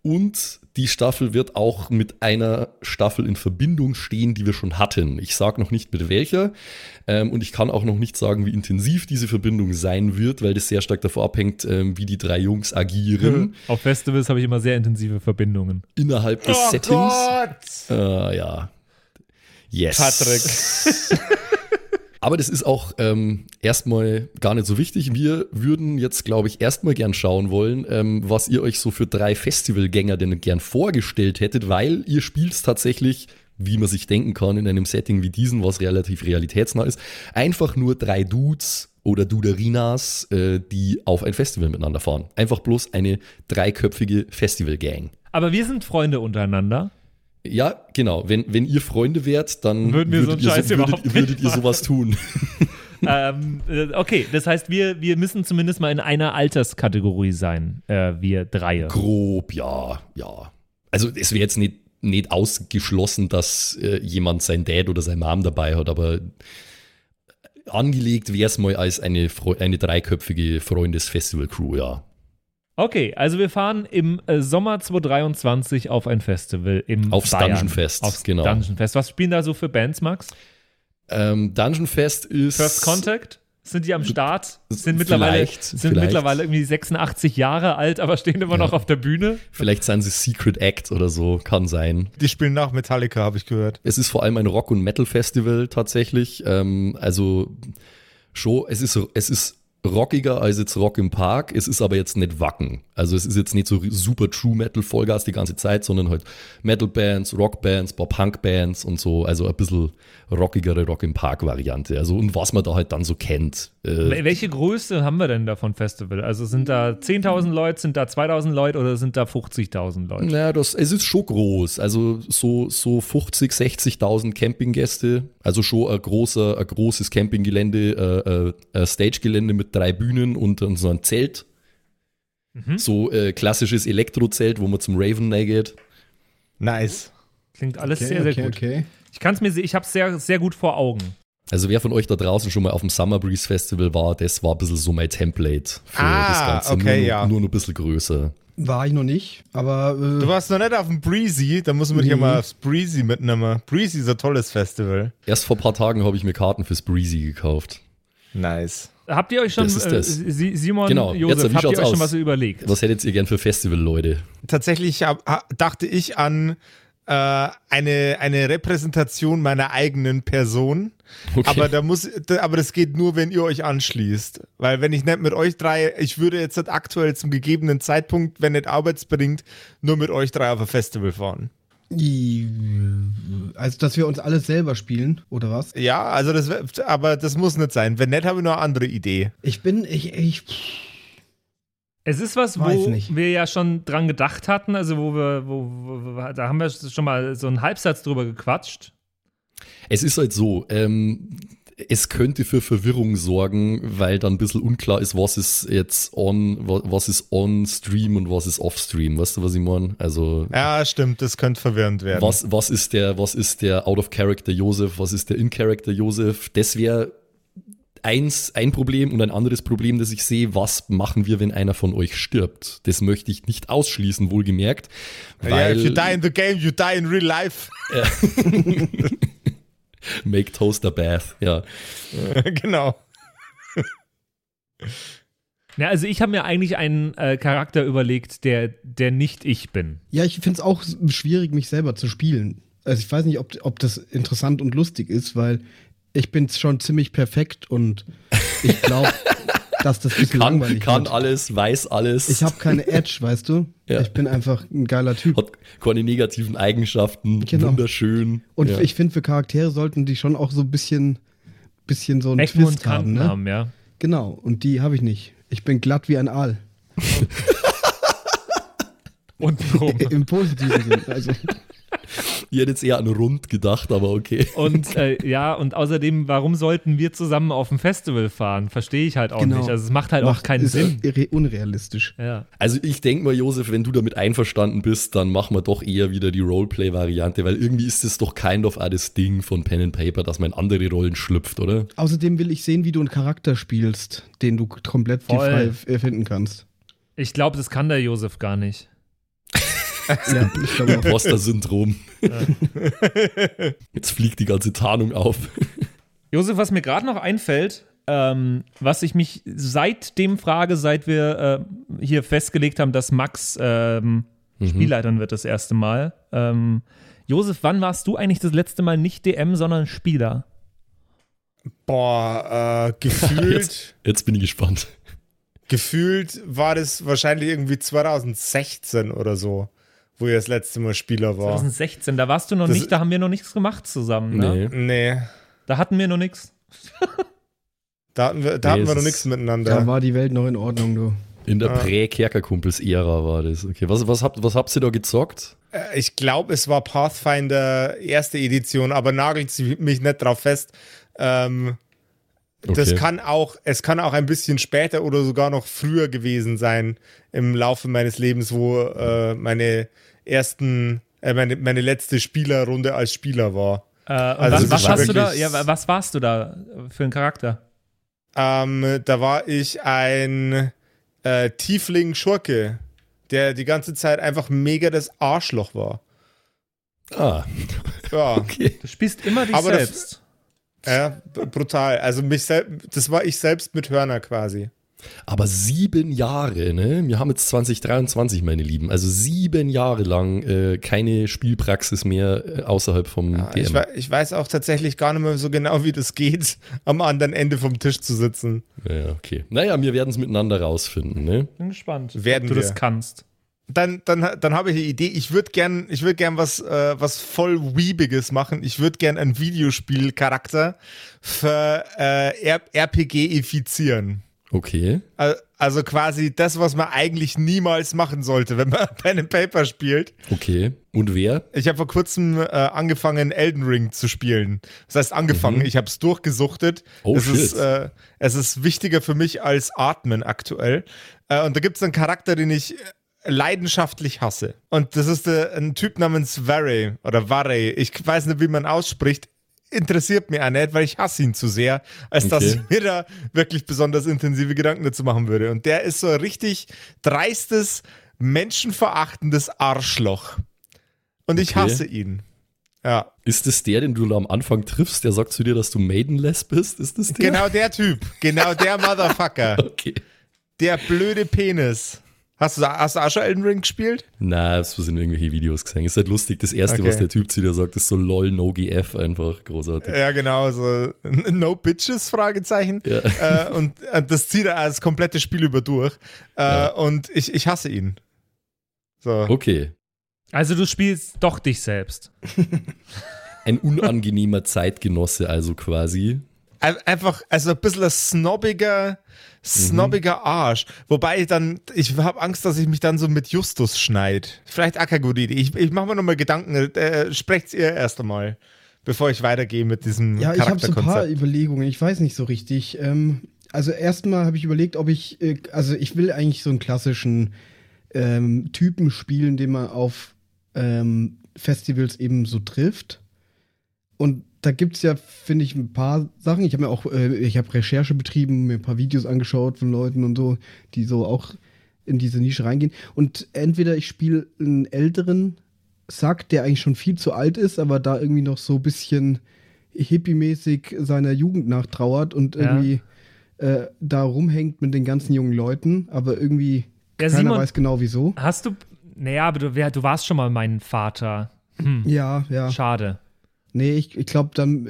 Und die Staffel wird auch mit einer Staffel in Verbindung stehen, die wir schon hatten. Ich sage noch nicht mit welcher. Ähm, und ich kann auch noch nicht sagen, wie intensiv diese Verbindung sein wird, weil das sehr stark davon abhängt, ähm, wie die drei Jungs agieren. Auf Festivals habe ich immer sehr intensive Verbindungen. Innerhalb des oh Settings. Gott! Äh, ja. Yes. Patrick. Aber das ist auch ähm, erstmal gar nicht so wichtig. Wir würden jetzt, glaube ich, erstmal gern schauen wollen, ähm, was ihr euch so für drei Festivalgänger denn gern vorgestellt hättet, weil ihr spielt tatsächlich, wie man sich denken kann, in einem Setting wie diesem, was relativ realitätsnah ist, einfach nur drei Dudes oder Duderinas, äh, die auf ein Festival miteinander fahren. Einfach bloß eine dreiköpfige Festivalgang. Aber wir sind Freunde untereinander. Ja, genau. Wenn, wenn ihr Freunde wärt, dann würden wir würdet, so ihr, so, würdet, würdet ihr sowas tun. ähm, okay, das heißt, wir, wir müssen zumindest mal in einer Alterskategorie sein, äh, wir Dreie. Grob, ja, ja. Also es wäre jetzt nicht, nicht ausgeschlossen, dass äh, jemand sein Dad oder seine Mom dabei hat, aber angelegt wäre es mal als eine, Fre- eine dreiköpfige Freundes-Festival-Crew, ja. Okay, also wir fahren im äh, Sommer zwanzig dreiundzwanzig auf ein Festival im Aufs Bayern. Dungeon Fest, Aufs genau. Dungeon Fest. Was spielen da so für Bands, Max? Ähm, Dungeon Fest ist... First Contact? Sind die am Start? Sind mittlerweile, vielleicht, sind vielleicht. mittlerweile irgendwie sechsundachtzig Jahre alt, aber stehen immer ja. noch auf der Bühne? Vielleicht sind sie Secret Act oder so, kann sein. Die spielen nach Metallica, habe ich gehört. Es ist vor allem ein Rock- und Metal-Festival tatsächlich. Ähm, also schon, es ist... Es ist rockiger als jetzt Rock im Park. Es ist aber jetzt nicht Wacken. Also es ist jetzt nicht so super True Metal Vollgas die ganze Zeit, sondern halt Metal Bands, Rock Bands, Pop-Punk Bands und so. Also ein bisschen rockigere Rock im Park Variante. Also und was man da halt dann so kennt. Äh, Welche Größe haben wir denn da von Festival? Also sind da zehntausend Leute, sind da zweitausend Leute oder sind da fünfzigtausend Leute? Na, das, es ist schon groß. Also so, so fünfzigtausend, sechzigtausend Campinggäste. Also schon ein, großer, ein großes Campinggelände, äh, ein Stagegelände mit drei Bühnen und, und so ein Zelt. Mhm. So äh, klassisches Elektrozelt, wo man zum Raven geht. Nice. Klingt alles okay, sehr, sehr okay, gut. Okay. Ich kann's mir, ich hab's sehr, sehr gut vor Augen. Also wer von euch da draußen schon mal auf dem Summer Breeze Festival war, das war ein bisschen so mein Template für ah, das Ganze. Okay, nur, ja. nur, nur ein bisschen größer. War ich noch nicht, aber... Äh, du warst noch nicht auf dem Breezy, da muss man dich ja mal aufs Breezy mitnehmen. Breezy ist ein tolles Festival. Erst vor ein paar Tagen habe ich mir Karten fürs Breezy gekauft. Nice. Habt ihr euch schon, das ist das. Äh, Simon, genau. Josef, Jetzt, habt ihr euch aus? schon was überlegt? Was hättet ihr gern für Festival, Leute? Tatsächlich hab, dachte ich an... Eine, eine Repräsentation meiner eigenen Person. Okay. Aber, da muss, aber das geht nur, wenn ihr euch anschließt. Weil wenn ich nicht mit euch drei, ich würde jetzt halt aktuell zum gegebenen Zeitpunkt, wenn nicht arbeitsbedingt, nur mit euch drei auf ein Festival fahren. Also, dass wir uns alles selber spielen, oder was? Ja, also das, aber das muss nicht sein. Wenn nicht, habe ich noch eine andere Idee. Ich bin, ich, ich... Es ist was, wo wir ja schon dran gedacht hatten, also wo wir, wo, wo, da haben wir schon mal so einen Halbsatz drüber gequatscht. Es ist halt so, ähm, es könnte für Verwirrung sorgen, weil dann ein bisschen unklar ist, was ist jetzt on, was ist on-Stream und was ist off-Stream, weißt du, was ich meine? Also, ja, stimmt, das könnte verwirrend werden. Was, was ist der, was ist der Out-of-Character Josef, was ist der In-Character Josef, das wäre... Eins, ein Problem und ein anderes Problem, das ich sehe, was machen wir, wenn einer von euch stirbt? Das möchte ich nicht ausschließen, wohlgemerkt. Weil, yeah, if you die in the game, you die in real life. Make toaster bath, ja. Genau. Ja, also ich habe mir eigentlich einen äh, Charakter überlegt, der, der nicht ich bin. Ja, ich finde es auch schwierig, mich selber zu spielen. Also ich weiß nicht, ob, ob das interessant und lustig ist, weil ich bin schon ziemlich perfekt und ich glaube, dass das ein bisschen kann, langweilig kann wird. Alles, weiß alles. Ich habe keine Edge, weißt du? Ja. Ich bin einfach ein geiler Typ. Hat keine negativen Eigenschaften, genau. Wunderschön. Und ja. Ich finde, für Charaktere sollten die schon auch so ein bisschen, bisschen so einen Ecken Twist haben, ne? haben. Ja. Genau, und die habe ich nicht. Ich bin glatt wie ein Aal. Und warum? Im positiven Sinn. Also. Ich hätte jetzt eher an rund gedacht, aber okay. Und äh, ja, und außerdem, warum sollten wir zusammen auf ein Festival fahren? Verstehe ich halt auch genau. nicht. Also es macht halt macht, auch keinen ist Sinn. Irre- unrealistisch. Ja. Also ich denke mal, Josef, wenn du damit einverstanden bist, dann machen wir doch eher wieder die Roleplay-Variante, weil irgendwie ist es doch kind of all das Ding von Pen and Paper, dass man in andere Rollen schlüpft, oder? Außerdem will ich sehen, wie du einen Charakter spielst, den du komplett frei erfinden kannst. Ich glaube, das kann der Josef gar nicht. Ja, ich glaube auch. Imposter-Syndrom. Ja. Jetzt fliegt die ganze Tarnung auf. Josef, was mir gerade noch einfällt, ähm, was ich mich seitdem frage, seit wir äh, hier festgelegt haben, dass Max ähm, mhm. Spielleitern wird das erste Mal. Ähm, Josef, wann warst du eigentlich das letzte Mal nicht D M, sondern Spieler? Boah, äh, gefühlt. jetzt, jetzt bin ich gespannt. Gefühlt war das wahrscheinlich irgendwie zwanzig sechzehn oder so, wo ihr das letzte Mal Spieler war. zwanzig sechzehn, da warst du noch das nicht, da haben wir noch nichts gemacht zusammen. Ne? Nee. nee. Da hatten wir noch nichts. da hatten wir, da nee, hatten wir noch nichts miteinander. Da war die Welt noch in Ordnung, du. In der ah. Prä-Kerkerkumpels-Ära war das. Okay, was, was, habt, was habt ihr da gezockt? Äh, ich glaube, es war Pathfinder erste Edition, aber nagelt mich nicht drauf fest. Ähm, okay. Das kann auch, es kann auch ein bisschen später oder sogar noch früher gewesen sein im Laufe meines Lebens, wo äh, meine ersten, äh, meine, meine letzte Spielerrunde als Spieler war. Äh, also was, was, hast du da, ja, was warst du da für ein Charakter? Ähm, da war ich ein äh, Tiefling-Schurke, der die ganze Zeit einfach mega das Arschloch war. Ah. Ja. Okay. Du spielst immer dich Aber selbst. Das, ja, brutal. Also mich sel- das war ich selbst mit Hörner quasi. Aber sieben Jahre, ne? Wir haben jetzt zwanzig dreiundzwanzig, meine Lieben. Also sieben Jahre lang äh, keine Spielpraxis mehr äh, außerhalb vom ja, D M. Ich, we- ich weiß auch tatsächlich gar nicht mehr so genau, wie das geht, am anderen Ende vom Tisch zu sitzen. Ja, okay. Naja, wir werden es miteinander rausfinden, ne? Bin gespannt, werden ob du wir. das kannst. Dann, dann, dann habe ich eine Idee. Ich würde gern, ich würde gern was, äh, was voll Weebiges machen. Ich würde gern einen Videospielcharakter für äh, R- R P G-ifizieren. Okay. Also quasi das, was man eigentlich niemals machen sollte, wenn man bei einem Paper spielt. Okay. Und wer? Ich habe vor kurzem äh, angefangen, Elden Ring zu spielen. Das heißt angefangen, mhm. ich habe es durchgesuchtet. Oh, es shit. Ist, äh, es ist wichtiger für mich als Atmen aktuell. Äh, und da gibt es einen Charakter, den ich leidenschaftlich hasse. Und das ist äh, ein Typ namens Varré oder Varré. Ich weiß nicht, wie man ausspricht. Interessiert mich auch nicht, weil ich hasse ihn zu sehr, als okay. dass ich mir da wirklich besonders intensive Gedanken dazu machen würde. Und der ist so ein richtig dreistes, menschenverachtendes Arschloch. Und okay. ich hasse ihn. Ja. Ist das der, den du am Anfang triffst, der sagt zu dir, dass du Maidenless bist? Ist das der? Genau der Typ. Genau der Motherfucker. Okay. Der blöde Penis. Hast du, hast du auch schon Elden Ring gespielt? Nein, das sind irgendwelche Videos gesehen. Ist halt lustig. Das Erste, okay. was der Typ zu dir sagt, ist so lol, no G F einfach. Großartig. Ja, genau. So no bitches, Fragezeichen. Ja. Äh, und das zieht er das komplette Spiel über durch. Äh, ja. Und ich, ich hasse ihn. So. Okay. Also du spielst doch dich selbst. Ein unangenehmer Zeitgenosse also quasi. Einfach, also ein bisschen ein snobbiger, snobbiger mhm. Arsch. Wobei ich dann, ich habe Angst, dass ich mich dann so mit Justus schneide. Vielleicht auch keine gute Idee. Ich, ich mache mir nochmal Gedanken. Äh, sprecht's ihr erst einmal, bevor ich weitergehe mit diesem ja, Charakterkonzept. Ja, ich habe so ein paar Überlegungen. Ich weiß nicht so richtig. Ähm, also erstmal habe ich überlegt, ob ich, äh, also ich will eigentlich so einen klassischen ähm, Typen spielen, den man auf ähm, Festivals eben so trifft. Und da gibt es ja, finde ich, ein paar Sachen. Ich habe mir auch, äh, ich habe Recherche betrieben, mir ein paar Videos angeschaut von Leuten und so, die so auch in diese Nische reingehen. Und entweder ich spiele einen älteren Sack, der eigentlich schon viel zu alt ist, aber da irgendwie noch so ein bisschen hippie-mäßig seiner Jugend nachtrauert und ja. irgendwie äh, da rumhängt mit den ganzen jungen Leuten, aber irgendwie ja, keiner Simon, weiß genau wieso. Hast du, naja, aber du, du warst schon mal mein Vater. Hm. Ja, ja. Schade. Nee, ich, ich glaube, dann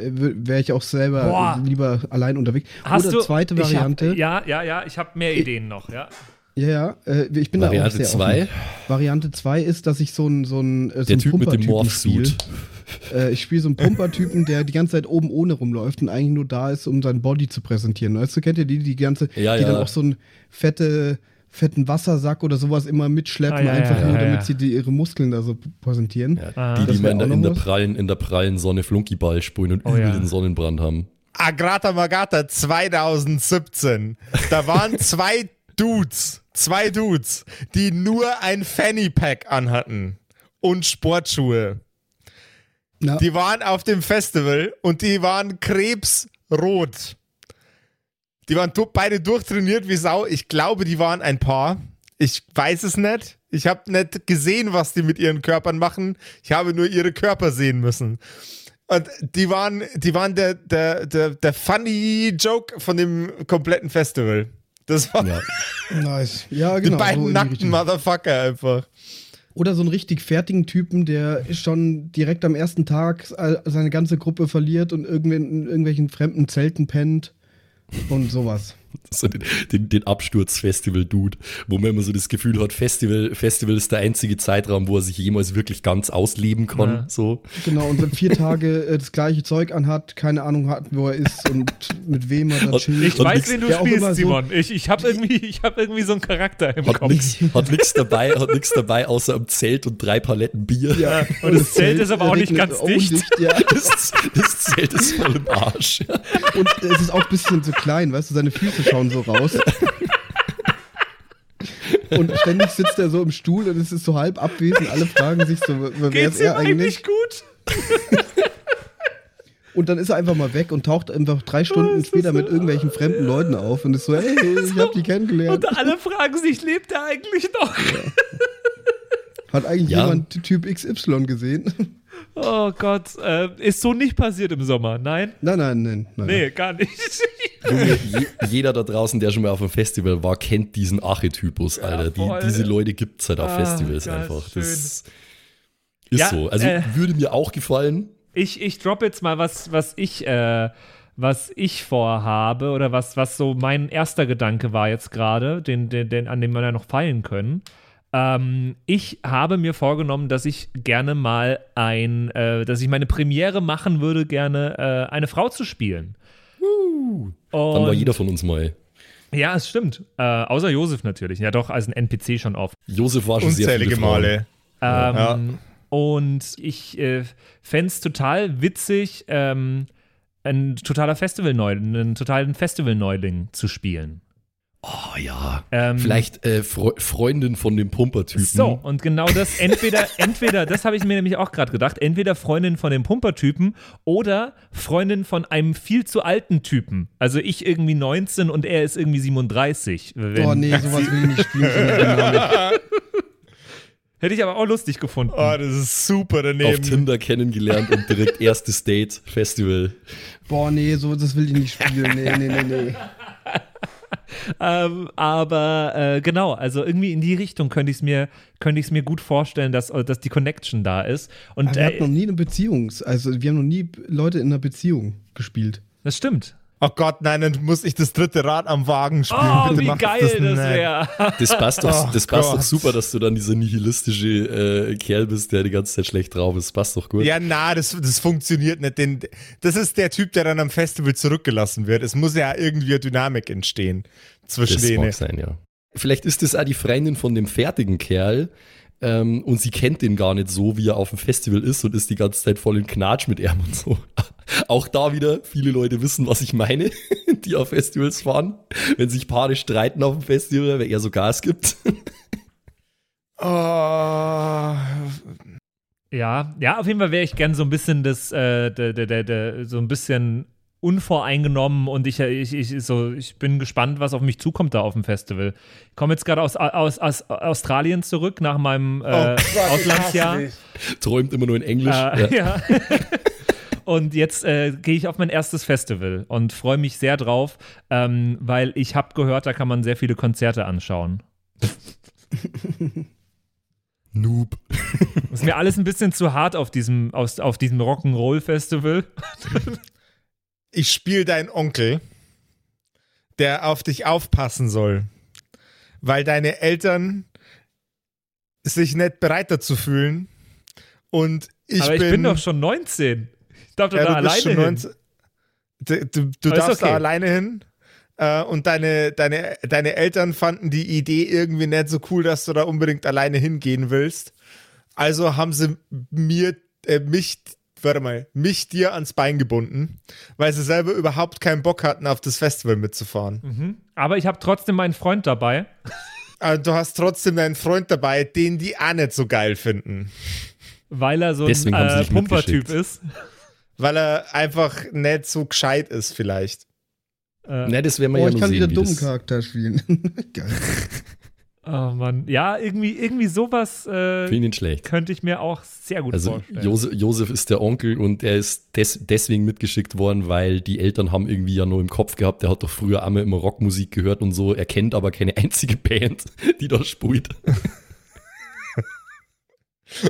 wäre ich auch selber Boah. lieber allein unterwegs. Hast Oder du, zweite Variante. Hab, ja, ja, ja, ich habe mehr Ideen ich, noch, ja. Ja, ja, äh, ich bin Variante da auch sehr zwei. Offen. Variante zwei ist, dass ich so einen so ein so Der Typ mit dem Morphsuit. Äh, ich spiele so einen Pumpertypen, der die ganze Zeit oben ohne rumläuft und eigentlich nur da ist, um seinen Body zu präsentieren. Weißt du, kennt ihr die, die ganze, ja, die ja. dann auch so einen fette, fetten Wassersack oder sowas immer mitschleppen, ah, ja, einfach ja, nur, ja, damit ja. sie die, ihre Muskeln da so präsentieren. Ja, die, die man in der, prallen, in der prallen Sonne Flunkyball spielen und oh, übel ja. den Sonnenbrand haben. Agrata Magata zwanzig siebzehn. Da waren zwei Dudes, zwei Dudes, die nur ein Fanny Pack anhatten und Sportschuhe. Ja. Die waren auf dem Festival und die waren krebsrot. Die waren tu- beide durchtrainiert wie Sau. Ich glaube, die waren ein Paar. Ich weiß es nicht. Ich habe nicht gesehen, was die mit ihren Körpern machen. Ich habe nur ihre Körper sehen müssen. Und die waren, die waren der, der, der, der funny Joke von dem kompletten Festival. Das war ja. nice. Ja, genau. Die beiden so nackten Motherfucker einfach. Oder so einen richtig fertigen Typen, der schon direkt am ersten Tag seine ganze Gruppe verliert und in irgendwelchen fremden Zelten pennt. Und sowas. So den, den, den Absturz-Festival-Dude, wo man immer so das Gefühl hat, Festival, Festival ist der einzige Zeitraum, wo er sich jemals wirklich ganz ausleben kann. Ja. So. Genau, und wenn vier Tage äh, das gleiche Zeug anhat, keine Ahnung hat, wo er ist und mit wem er da hat, chillt. Ich weiß, wen du spielst, Simon. So, ich ich habe irgendwie, ich hab irgendwie so einen Charakter im hat Kopf. Nix, hat nichts dabei, dabei, außer am Zelt und drei Paletten Bier. Ja. Und, und das, das Zelt, Zelt ist aber auch nicht ganz dicht. dicht ja. das, das Zelt ist voll im Arsch. Ja. Und es ist auch ein bisschen so klein, weißt du, seine Füße schauen so raus. Und ständig sitzt er so im Stuhl und es ist so halb abwesend. Alle fragen sich so, wer ist er eigentlich? Geht's ihm eigentlich gut? Und dann ist er einfach mal weg und taucht einfach drei Stunden später mit irgendwelchen fremden Leuten auf und ist so, hey, ich hab die kennengelernt. Und alle fragen sich, lebt er eigentlich noch? Ja. Hat eigentlich ja. jemand Typ X Y gesehen? Oh Gott, äh, ist so nicht passiert im Sommer, nein? Nein, nein, nein. nein. Nee, gar nicht. je, jeder da draußen, der schon mal auf einem Festival war, kennt diesen Archetypus, Alter. Ja, die, diese Leute gibt es halt auf ah, Festivals geil, einfach. Schön. Das ist ja, so. Also äh, würde mir auch gefallen. Ich, ich droppe jetzt mal was, was ich äh, was ich vorhabe oder was, was so mein erster Gedanke war jetzt gerade, den, den, den, an dem wir ja noch feilen können. Ähm, ich habe mir vorgenommen, dass ich gerne mal ein, äh, dass ich meine Premiere machen würde, gerne äh, eine Frau zu spielen. Uh, dann war jeder von uns mal. Ja, es stimmt. Äh, außer Josef natürlich. Ja doch, als ein N P C schon oft. Josef war schon unzählige sehr viele Frauen. Male. Ähm, ja. Und ich äh, fände es total witzig, ähm, ein totaler Festival-Neuling, einen totalen Festival-Neuling zu spielen. Oh ja, ähm, vielleicht äh, Fre- Freundin von dem Pumpertypen. So, und genau das, entweder, entweder, das habe ich mir nämlich auch gerade gedacht, entweder Freundin von dem Pumpertypen oder Freundin von einem viel zu alten Typen. Also ich irgendwie neunzehn und er ist irgendwie siebenunddreißig. Oh nee, sowas will ich nicht spielen. Hätte ich aber auch lustig gefunden. Oh, das ist super daneben. Auf Tinder kennengelernt und direkt erstes Date, Festival. Boah nee, so, das will ich nicht spielen. Nee, nee, nee, nee. Ähm, aber äh, genau, also irgendwie in die Richtung könnte ich es mir, könnte ich es mir gut vorstellen, dass, dass die Connection da ist. Und, wir äh, hatten noch nie eine Beziehung, also wir haben noch nie Leute in einer Beziehung gespielt. Das stimmt. Oh Gott, nein, dann muss ich das dritte Rad am Wagen spielen. Oh, bitte, wie geil das, das wäre. Das passt, doch, das passt oh doch super, dass du dann dieser nihilistische äh, Kerl bist, der die ganze Zeit schlecht drauf ist. Das passt doch gut. Ja, na, das, das funktioniert nicht. Den, das ist der Typ, der dann am Festival zurückgelassen wird. Es muss ja irgendwie eine Dynamik entstehen zwischen das denen. Das mag sein, ja. Vielleicht ist das auch die Freundin von dem fertigen Kerl, ähm, und sie kennt den gar nicht so, wie er auf dem Festival ist und ist die ganze Zeit voll im Knatsch mit ihm und so. Auch da wieder, viele Leute wissen, was ich meine, die auf Festivals fahren. Wenn sich Paare streiten auf dem Festival, wer eher so Gas gibt. Oh. Ja, ja, auf jeden Fall wäre ich gern so ein bisschen das, äh, de, de, de, de, so ein bisschen unvoreingenommen und ich, ich, ich, so, ich bin gespannt, was auf mich zukommt da auf dem Festival. Ich komme jetzt gerade aus, aus, aus Australien zurück nach meinem äh, oh, Auslandsjahr. Träumt immer nur in Englisch. Äh, ja. ja. Und jetzt äh, gehe ich auf mein erstes Festival und freue mich sehr drauf, ähm, weil ich habe gehört, da kann man sehr viele Konzerte anschauen. Noob. Ist mir alles ein bisschen zu hart auf diesem, aus, auf diesem Rock'n'Roll-Festival. Ich spiele deinen Onkel, der auf dich aufpassen soll, weil deine Eltern sich nicht bereit dazu fühlen. Und ich Aber ich bin, bin doch schon neunzehn. Darf ja, da du alleine neunzehn, hin. Du, du, du darfst okay. da alleine hin. Äh, und deine, deine, deine Eltern fanden die Idee irgendwie nicht so cool, dass du da unbedingt alleine hingehen willst. Also haben sie mir, äh, mich, warte mal, mich dir ans Bein gebunden, weil sie selber überhaupt keinen Bock hatten, auf das Festival mitzufahren. Mhm. Aber ich habe trotzdem meinen Freund dabei. Also, du hast trotzdem deinen Freund dabei, den die auch nicht so geil finden. Weil er so Deswegen ein äh, Pumpertyp ist. Weil er einfach nicht so gescheit ist, vielleicht. Äh, ne, das wäre mal oh, ja ich kann sehen, wieder dummen Charakter spielen. Geil. Oh Mann. Ja, irgendwie, irgendwie sowas äh, könnte ich mir auch sehr gut also vorstellen. Josef, Josef ist der Onkel und er ist des, deswegen mitgeschickt worden, weil die Eltern haben irgendwie ja nur im Kopf gehabt, der hat doch früher einmal immer Rockmusik gehört und so. Er kennt aber keine einzige Band, die da spielt.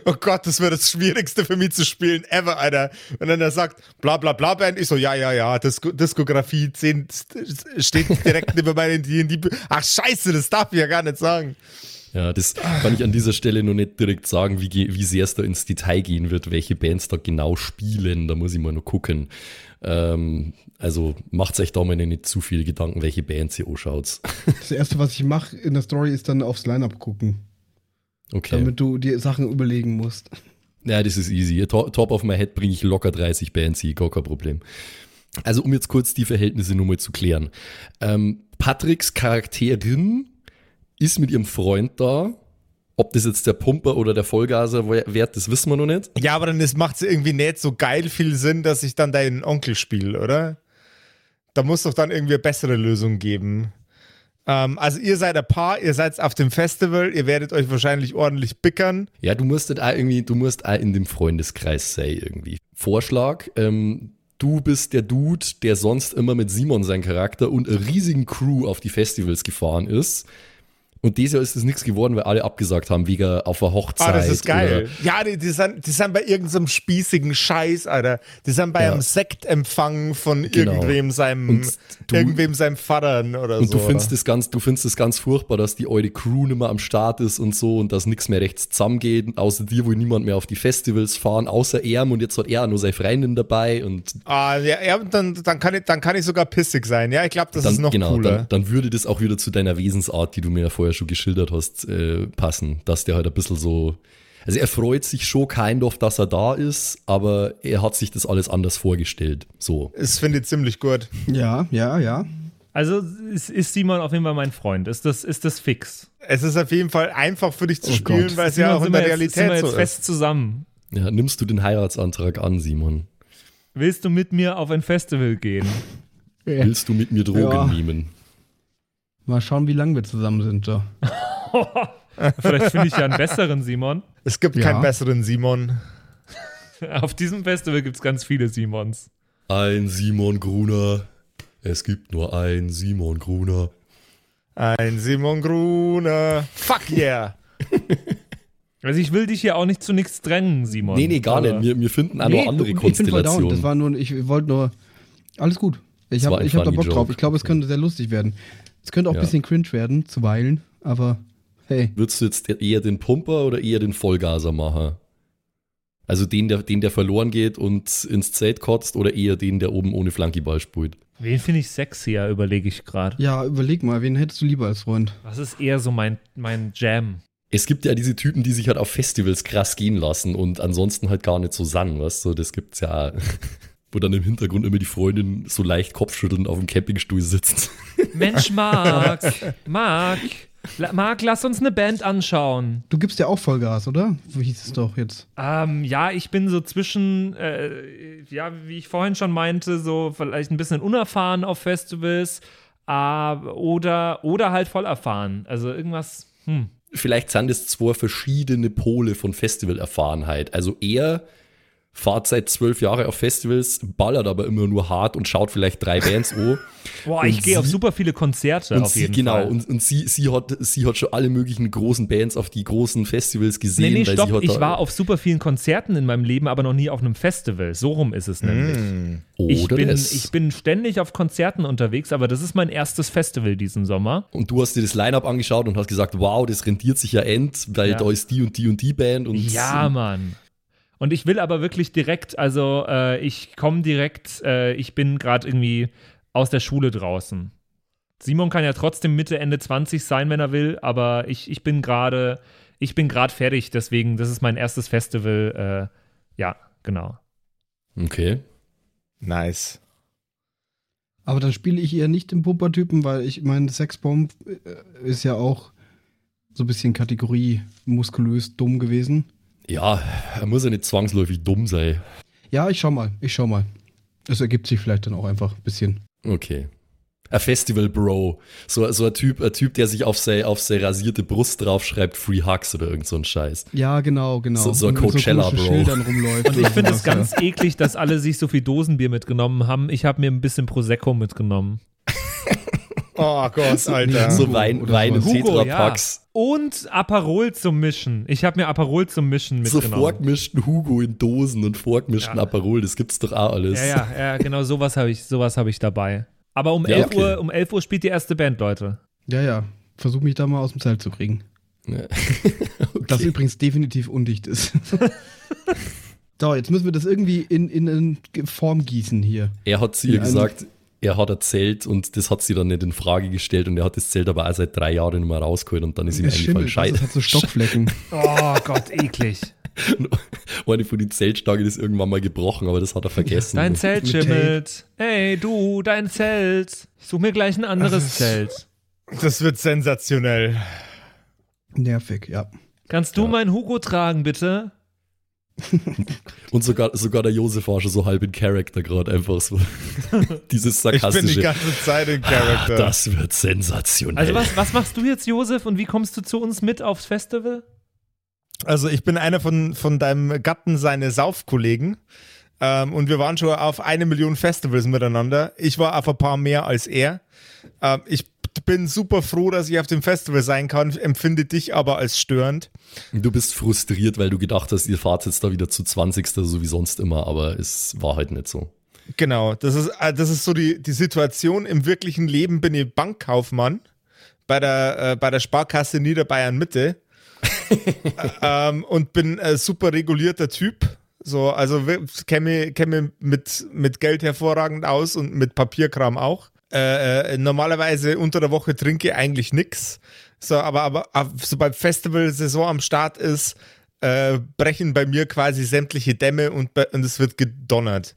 Oh Gott, das wäre das Schwierigste für mich zu spielen ever, Alter. Und dann er sagt, bla bla bla Band, ich so, ja, ja, ja, Disko- Diskografie zehn steht direkt neben meinen D und D. Ach scheiße, das darf ich ja gar nicht sagen. Ja, das kann ich an dieser Stelle noch nicht direkt sagen, wie, wie sehr es da ins Detail gehen wird, welche Bands da genau spielen, da muss ich mal noch gucken. Ähm, also macht euch da mal nicht zu viele Gedanken, welche Bands ihr anschaut. Das Erste, was ich mache in der Story, ist dann aufs Line-Up gucken. Okay. Damit du dir Sachen überlegen musst. Ja, das ist easy. Top, top of my head bringe ich locker dreißig Bands hier, gar kein Problem. Also um jetzt kurz die Verhältnisse nur mal zu klären. Ähm, Patricks Charakterin ist mit ihrem Freund da. Ob das jetzt der Pumper oder der Vollgaser wert, das wissen wir noch nicht. Ja, aber dann macht es irgendwie nicht so geil viel Sinn, dass ich dann deinen Onkel spiele, oder? Da muss doch dann irgendwie eine bessere Lösung geben. Also ihr seid ein Paar, ihr seid auf dem Festival, ihr werdet euch wahrscheinlich ordentlich bickern. Ja, du musst auch irgendwie, du musst auch in dem Freundeskreis sein irgendwie. Vorschlag, ähm, du bist der Dude, der sonst immer mit Simon, sein Charakter, und einer riesigen Crew auf die Festivals gefahren ist. Und dieses Jahr ist es nichts geworden, weil alle abgesagt haben, wegen auf der Hochzeit. Ah, das ist geil. Ja, die, die, sind, die sind bei irgendeinem spießigen Scheiß, Alter. Die sind bei ja. einem Sektempfang von genau. irgendwem seinem du, irgendwem seinem Vater oder und so. Und du findest das ganz, du findest es ganz furchtbar, dass die eure Crew nicht mehr am Start ist und so und dass nichts mehr rechts zusammengeht, außer dir, wo niemand mehr auf die Festivals fahren, außer er, und jetzt hat er nur seine Freundin dabei. Und ah, ja, ja dann, dann, kann ich, dann kann ich sogar pissig sein. Ja, ich glaube, das dann, ist noch genau, cooler. Dann, dann würde das auch wieder zu deiner Wesensart, die du mir vorher schon geschildert hast, äh, passen, dass der halt ein bisschen so, also er freut sich schon kind of, dass er da ist, aber er hat sich das alles anders vorgestellt, so. Das finde ich ziemlich gut. Ja, ja, ja. Also ist, ist Simon auf jeden Fall mein Freund, ist das, ist das fix? Es ist auf jeden Fall einfach für dich zu oh spielen, weil es ja auch in der Realität so ist. Sind wir jetzt so fest ist. Zusammen. Ja, nimmst du den Heiratsantrag an, Simon? Willst du mit mir auf ein Festival gehen? Ja. Willst du mit mir Drogen ja. nehmen? Mal schauen, wie lange wir zusammen sind. So. Vielleicht finde ich ja einen besseren Simon. Es gibt ja. keinen besseren Simon. Auf diesem Festival gibt es ganz viele Simons. Ein Simon Gruner. Es gibt nur einen Simon Gruner. Ein Simon Gruner. Fuck yeah. Also ich will dich ja auch nicht zu nichts drängen, Simon. Nee, nee, gar nicht. Wir, wir finden auch nee, noch andere Konstellationen. Das war nur, ich wollte nur, alles gut. Ich habe hab da Bock Joke. drauf. Ich glaube, es könnte sehr lustig werden. Es könnte auch ja. ein bisschen cringe werden, zuweilen, aber hey. Würdest du jetzt eher den Pumper oder eher den Vollgaser machen? Also den, der, den, der verloren geht und ins Zelt kotzt, oder eher den, der oben ohne Flankyball sprüht? Wen finde ich sexier, überlege ich gerade. Ja, überleg mal, wen hättest du lieber als Freund? Was ist eher so mein, mein Jam? Es gibt ja diese Typen, die sich halt auf Festivals krass gehen lassen und ansonsten halt gar nicht so sann, weißt du? Das gibt's ja... Wo dann im Hintergrund immer die Freundin so leicht kopfschüttelnd auf dem Campingstuhl sitzt. Mensch, Marc, Marc, Marc, lass uns eine Band anschauen. Du gibst ja auch Vollgas, oder? Wie hieß es doch jetzt? Ähm, ja, ich bin so zwischen, äh, ja, wie ich vorhin schon meinte, so vielleicht ein bisschen unerfahren auf Festivals äh, oder, oder halt voll erfahren. Also irgendwas, hm. Vielleicht sind es zwei verschiedene Pole von Festivalerfahrenheit. Also eher... Fahrt seit zwölf Jahren auf Festivals, ballert aber immer nur hart und schaut vielleicht drei Bands an. Boah, und ich gehe auf super viele Konzerte und auf sie, jeden genau, Fall. Genau, und, und sie, sie, hat, sie hat schon alle möglichen großen Bands auf die großen Festivals gesehen. Nee, nee, weil stopp, sie hat ich war auf super vielen Konzerten in meinem Leben, aber noch nie auf einem Festival. So rum ist es nämlich. Mm, oder ich bin, das. ich bin ständig auf Konzerten unterwegs, aber das ist mein erstes Festival diesen Sommer. Und du hast dir das Line-Up angeschaut und hast gesagt, wow, das rentiert sich ja end, weil ja. da ist die und die und die Band. Und ja, und Mann. Und ich will aber wirklich direkt, also äh, ich komme direkt, äh, ich bin gerade irgendwie aus der Schule draußen. Simon kann ja trotzdem Mitte, Ende zwanzig sein, wenn er will, aber ich, ich bin gerade, ich bin gerade fertig, deswegen, das ist mein erstes Festival, äh, ja, genau. Okay. Nice. Aber dann spiele ich eher nicht den Pumpertypen, weil ich meine, Sexbomb ist ja auch so ein bisschen Kategorie muskulös dumm gewesen. Ja, er muss ja nicht zwangsläufig dumm sein. Ja, ich schau mal, ich schau mal. Es ergibt sich vielleicht dann auch einfach ein bisschen. Okay. Ein Festival-Bro. So, so ein, typ, ein Typ, der sich auf seine auf sei rasierte Brust draufschreibt, Free Hugs oder irgend so ein Scheiß. Ja, genau, genau. So, so ein Coachella-Bro. So rumläuft. Und ich finde es ganz ja. eklig, dass alle sich so viel Dosenbier mitgenommen haben. Ich habe mir ein bisschen Prosecco mitgenommen. Oh Gott, Alter. So Wein, Wein und Tetrapacks. Ja. Und Aperol zum Mischen. Ich habe mir Aperol zum Mischen mitgenommen. So vorgemischten Hugo in Dosen und vorgemischten ja. Aperol, das gibt's doch auch alles. Ja, ja, ja, genau, sowas habe ich, sowas hab ich dabei. Aber um, ja, elf okay. Uhr, um elf Uhr spielt die erste Band, Leute. Ja, ja, versuch mich da mal aus dem Zelt zu kriegen. Ja. Okay. Das übrigens definitiv undicht ist. So, jetzt müssen wir das irgendwie in, in, in Form gießen hier. Er hat zu ihr gesagt... Er hat ein Zelt und das hat sie dann nicht in Frage gestellt und er hat das Zelt aber auch seit drei Jahren nicht mehr rausgeholt und dann ist ihm eingefallen, Scheiße. Das hat so Stockflecken. Oh Gott, eklig. Eine von den Zeltstangen ist irgendwann mal gebrochen, aber das hat er vergessen. Dein Zelt schimmelt. Hey, du, dein Zelt. Ich suche mir gleich ein anderes das Zelt. Das wird sensationell. Nervig, ja. Kannst du ja. meinen Hugo tragen, bitte? Und sogar, sogar der Josef war schon so halb in Charakter gerade einfach so. Dieses sarkastische. Ich bin die ganze Zeit in Charakter. Das wird sensationell. Also was, was machst du jetzt, Josef, und wie kommst du zu uns mit aufs Festival? Also ich bin einer von, von deinem Gatten, seine Saufkollegen. Ähm, und wir waren schon auf eine Million Festivals miteinander. Ich war auf ein paar mehr als er. Ähm, ich bin super froh, dass ich auf dem Festival sein kann, empfinde dich aber als störend. Du bist frustriert, weil du gedacht hast, ihr fahrt jetzt da wieder zu zwanzig, so wie sonst immer, aber es war halt nicht so. Genau, das ist, das ist so die, die Situation. Im wirklichen Leben bin ich Bankkaufmann bei der, äh, bei der Sparkasse Niederbayern Mitte ähm, und bin ein super regulierter Typ. So, also kenne mich mit, mit Geld hervorragend aus und mit Papierkram auch. Äh, normalerweise unter der Woche trinke ich eigentlich nichts, so, aber, aber sobald Festival-Saison am Start ist, äh, brechen bei mir quasi sämtliche Dämme und, und es wird gedonnert.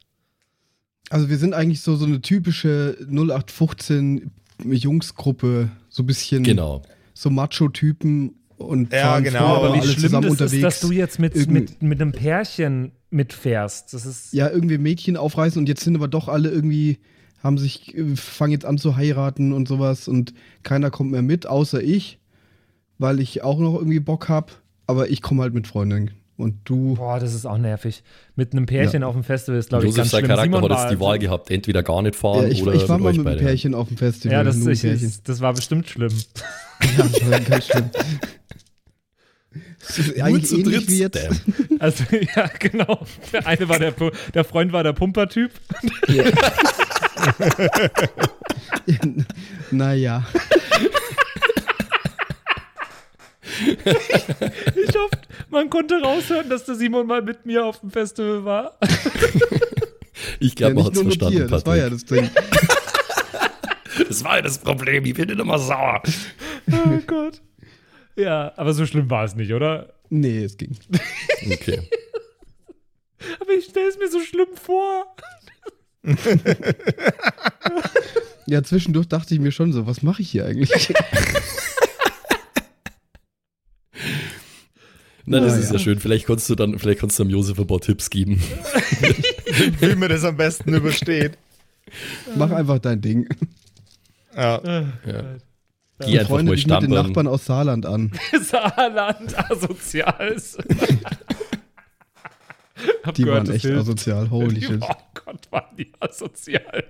Also wir sind eigentlich so, so eine typische null acht fünfzehn Jungsgruppe, so ein bisschen genau. So Macho-Typen und ja, genau. Aber wie schlimm das unterwegs. Ist, dass du jetzt mit, mit, mit einem Pärchen mitfährst. Das ist ja, irgendwie Mädchen aufreißen und jetzt sind aber doch alle irgendwie haben sich, fangen jetzt an zu heiraten und sowas und keiner kommt mehr mit, außer ich, weil ich auch noch irgendwie Bock habe, aber ich komme halt mit Freundinnen und du... Boah, das ist auch nervig. Mit einem Pärchen ja. auf dem Festival ist, glaube ich, ganz schlimm. Josef, sein Charakter hat jetzt die Wahl gehabt, entweder gar nicht fahren ja, ich, oder ich war mit mal mit einem Pärchen auf dem Festival. Ja, das, ich, ist, das war bestimmt schlimm. Ja, das war ganz schlimm. Das ist eigentlich ähnlich wie jetzt. Also, ja, genau. Der eine war der, der Freund war der Pumper-Typ. Ja. Naja. Ich, ich hoffe, man konnte raushören, dass der Simon mal mit mir auf dem Festival war. Ich glaube, ja, man hat es verstanden. Dir, das war ja das Ding. Das war ja das Problem. Ich bin immer sauer. Oh Gott. Ja, aber so schlimm war es nicht, oder? Nee, es ging. Okay. Aber ich stelle es mir so schlimm vor. Ja, zwischendurch dachte ich mir schon so, was mache ich hier eigentlich? Na, das ja, ist ja, ja schön. Vielleicht konntest du dann, vielleicht konntest du dem Josef ein paar Tipps geben. Wie mir das am besten übersteht. Mach einfach dein Ding. Ja. Ja. Geh einfach mal dich stampern. Mit den Nachbarn aus Saarland an. Saarland, asoziales. Die gehört, waren echt hilft. Asozial, holy die, shit. Oh Gott, waren die asozial.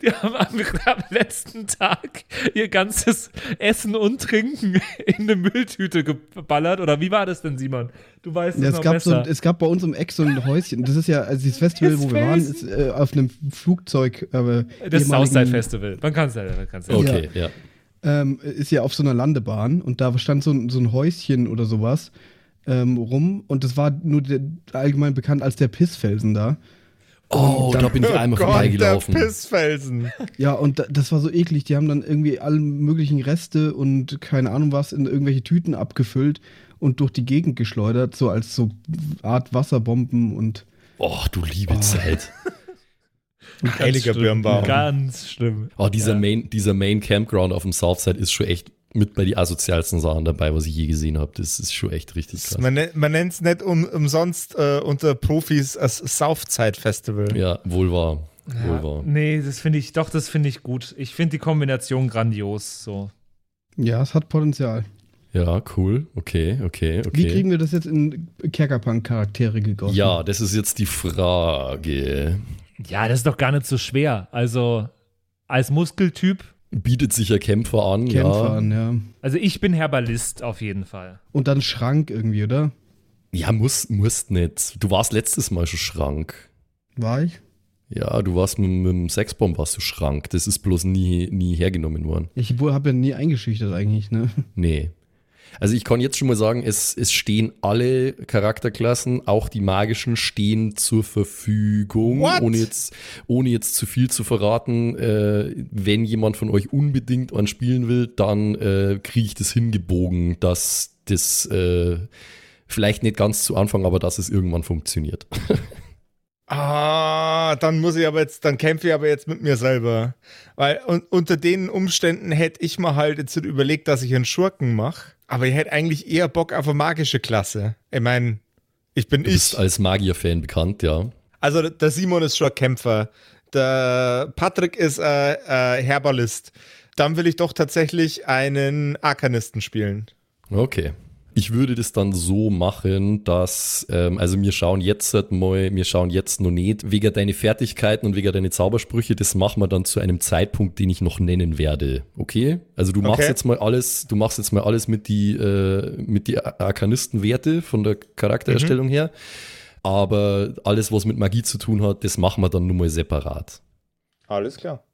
Die haben am, am letzten Tag ihr ganzes Essen und Trinken in eine Mülltüte geballert. Oder wie war das denn, Simon? Du weißt es ja, noch gab besser. So, es gab bei uns um Eck so ein Häuschen. Das ist ja, also das Festival, wo wir waren, ist äh, auf einem Flugzeug. Äh, das Southside Festival. Man kann es ja. Man kann's ja. Okay, ja. ja. Ähm, ist ja auf so einer Landebahn. Und da stand so, so ein Häuschen oder sowas. Ähm, rum und das war nur der, allgemein bekannt als der Pissfelsen da. Oh, dann, da bin ich einmal oh vorbeigelaufen. Der Pissfelsen. Ja, und da, das war so eklig. Die haben dann irgendwie alle möglichen Reste und keine Ahnung was in irgendwelche Tüten abgefüllt und durch die Gegend geschleudert, so als so Art Wasserbomben und. Och, du liebe oh. Zeit. Heiliger Birnbaum. Ganz schlimm. Oh, dieser, ja. Main, dieser Main Campground auf dem Southside ist schon echt mit bei die asozialsten Sachen dabei, was ich je gesehen habe. Das ist schon echt richtig krass. Man, man nennt es nicht um, umsonst äh, unter Profis als Southside-Festival. Ja, wohl wahr. Ja, wohl wahr. Nee, das finde ich, doch, das finde ich gut. Ich finde die Kombination grandios. So. Ja, es hat Potenzial. Ja, cool. Okay, okay, okay. Wie kriegen wir das jetzt in Kerkerpunk-Charaktere gegossen? Ja, das ist jetzt die Frage. Ja, das ist doch gar nicht so schwer. Also, als Muskeltyp bietet sich ja Kämpfer an, Kämpfer ja. an, ja. Also ich bin Herbalist auf jeden Fall. Und dann Schrank irgendwie, oder? Ja, musst, musst nicht. Du warst letztes Mal schon Schrank. War ich? Ja, du warst mit, mit dem Sexbomb warst du Schrank. Das ist bloß nie, nie hergenommen worden. Ich habe ja nie eingeschüchtert eigentlich, ne? Nee. Also ich kann jetzt schon mal sagen, es, es stehen alle Charakterklassen, auch die magischen, stehen zur Verfügung. Ohne jetzt, ohne jetzt zu viel zu verraten, äh, wenn jemand von euch unbedingt anspielen will, dann äh, kriege ich das hingebogen, dass das äh, vielleicht nicht ganz zu Anfang, aber dass es irgendwann funktioniert. Ah, dann muss ich aber jetzt, dann kämpfe ich aber jetzt mit mir selber. Weil un- unter den Umständen hätte ich mal halt jetzt überlegt, dass ich einen Schurken mache. Aber ich hätte eigentlich eher Bock auf eine magische Klasse. Ich meine, ich bin ich. Du bist ich. als Magier-Fan bekannt, ja. Also der Simon ist schon Kämpfer. Der Patrick ist äh, äh, Herbalist. Dann will ich doch tatsächlich einen Arkanisten spielen. Okay. Ich würde das dann so machen, dass, ähm, also wir schauen jetzt mal, wir schauen jetzt noch nicht, wegen deine Fertigkeiten und wegen deine Zaubersprüche, das machen wir dann zu einem Zeitpunkt, den ich noch nennen werde, okay? Also du machst okay. jetzt mal alles, du machst jetzt mal alles mit die, äh, mit die Arkanistenwerte von der Charaktererstellung mhm. her, aber alles, was mit Magie zu tun hat, das machen wir dann nur mal separat. Alles klar.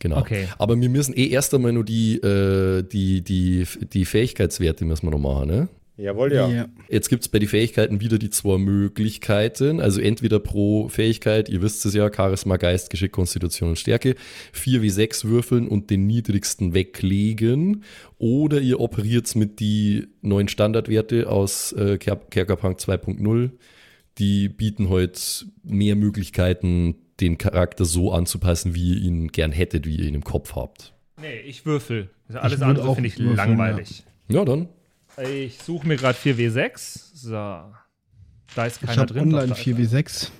Genau. Okay. Aber wir müssen eh erst einmal nur die, äh, die, die, die Fähigkeitswerte müssen wir noch machen, ne? Jawohl, ja. ja. Jetzt gibt es bei den Fähigkeiten wieder die zwei Möglichkeiten. Also entweder pro Fähigkeit, ihr wisst es ja, Charisma, Geist, Geschick, Konstitution und Stärke, vier W sechs würfeln und den niedrigsten weglegen. Oder ihr operiert mit die neuen Standardwerte aus äh, Ker- Kerkerpunk zwei Punkt null. Die bieten halt mehr Möglichkeiten, den Charakter so anzupassen, wie ihr ihn gern hättet, wie ihr ihn im Kopf habt. Nee, ich würfel. Also alles ich andere finde ich würfeln, langweilig. Ja, ja dann. Ich suche mir gerade vier W sechs. So. Da ist keiner ich hab drin. Ich habe online vier W sechs.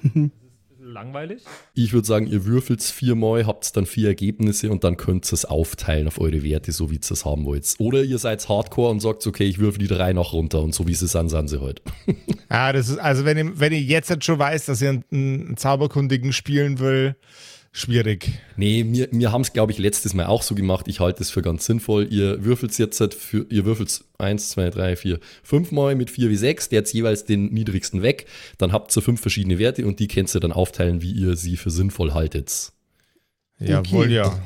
Langweilig. Ich würde sagen, ihr würfelt es viermal, habt dann vier Ergebnisse und dann könnt ihr es aufteilen auf eure Werte, so wie ihr es haben wollt. Oder ihr seid hardcore und sagt, okay, ich würfel die drei noch runter und so wie sie sind, sind sie halt. Ah, das ist, also wenn ihr, wenn ihr jetzt schon weiß, dass ihr einen, einen Zauberkundigen spielen will, schwierig. Nee, wir, wir haben es, glaube ich, letztes Mal auch so gemacht. Ich halte es für ganz sinnvoll. Ihr würfelt es jetzt für, ihr würfelt es eins, zwei, drei, vier, fünf Mal mit vier W sechs, der jetzt jeweils den niedrigsten weg. Dann habt ihr fünf verschiedene Werte und die könnt ihr dann aufteilen, wie ihr sie für sinnvoll haltet. Jawohl, okay. ja.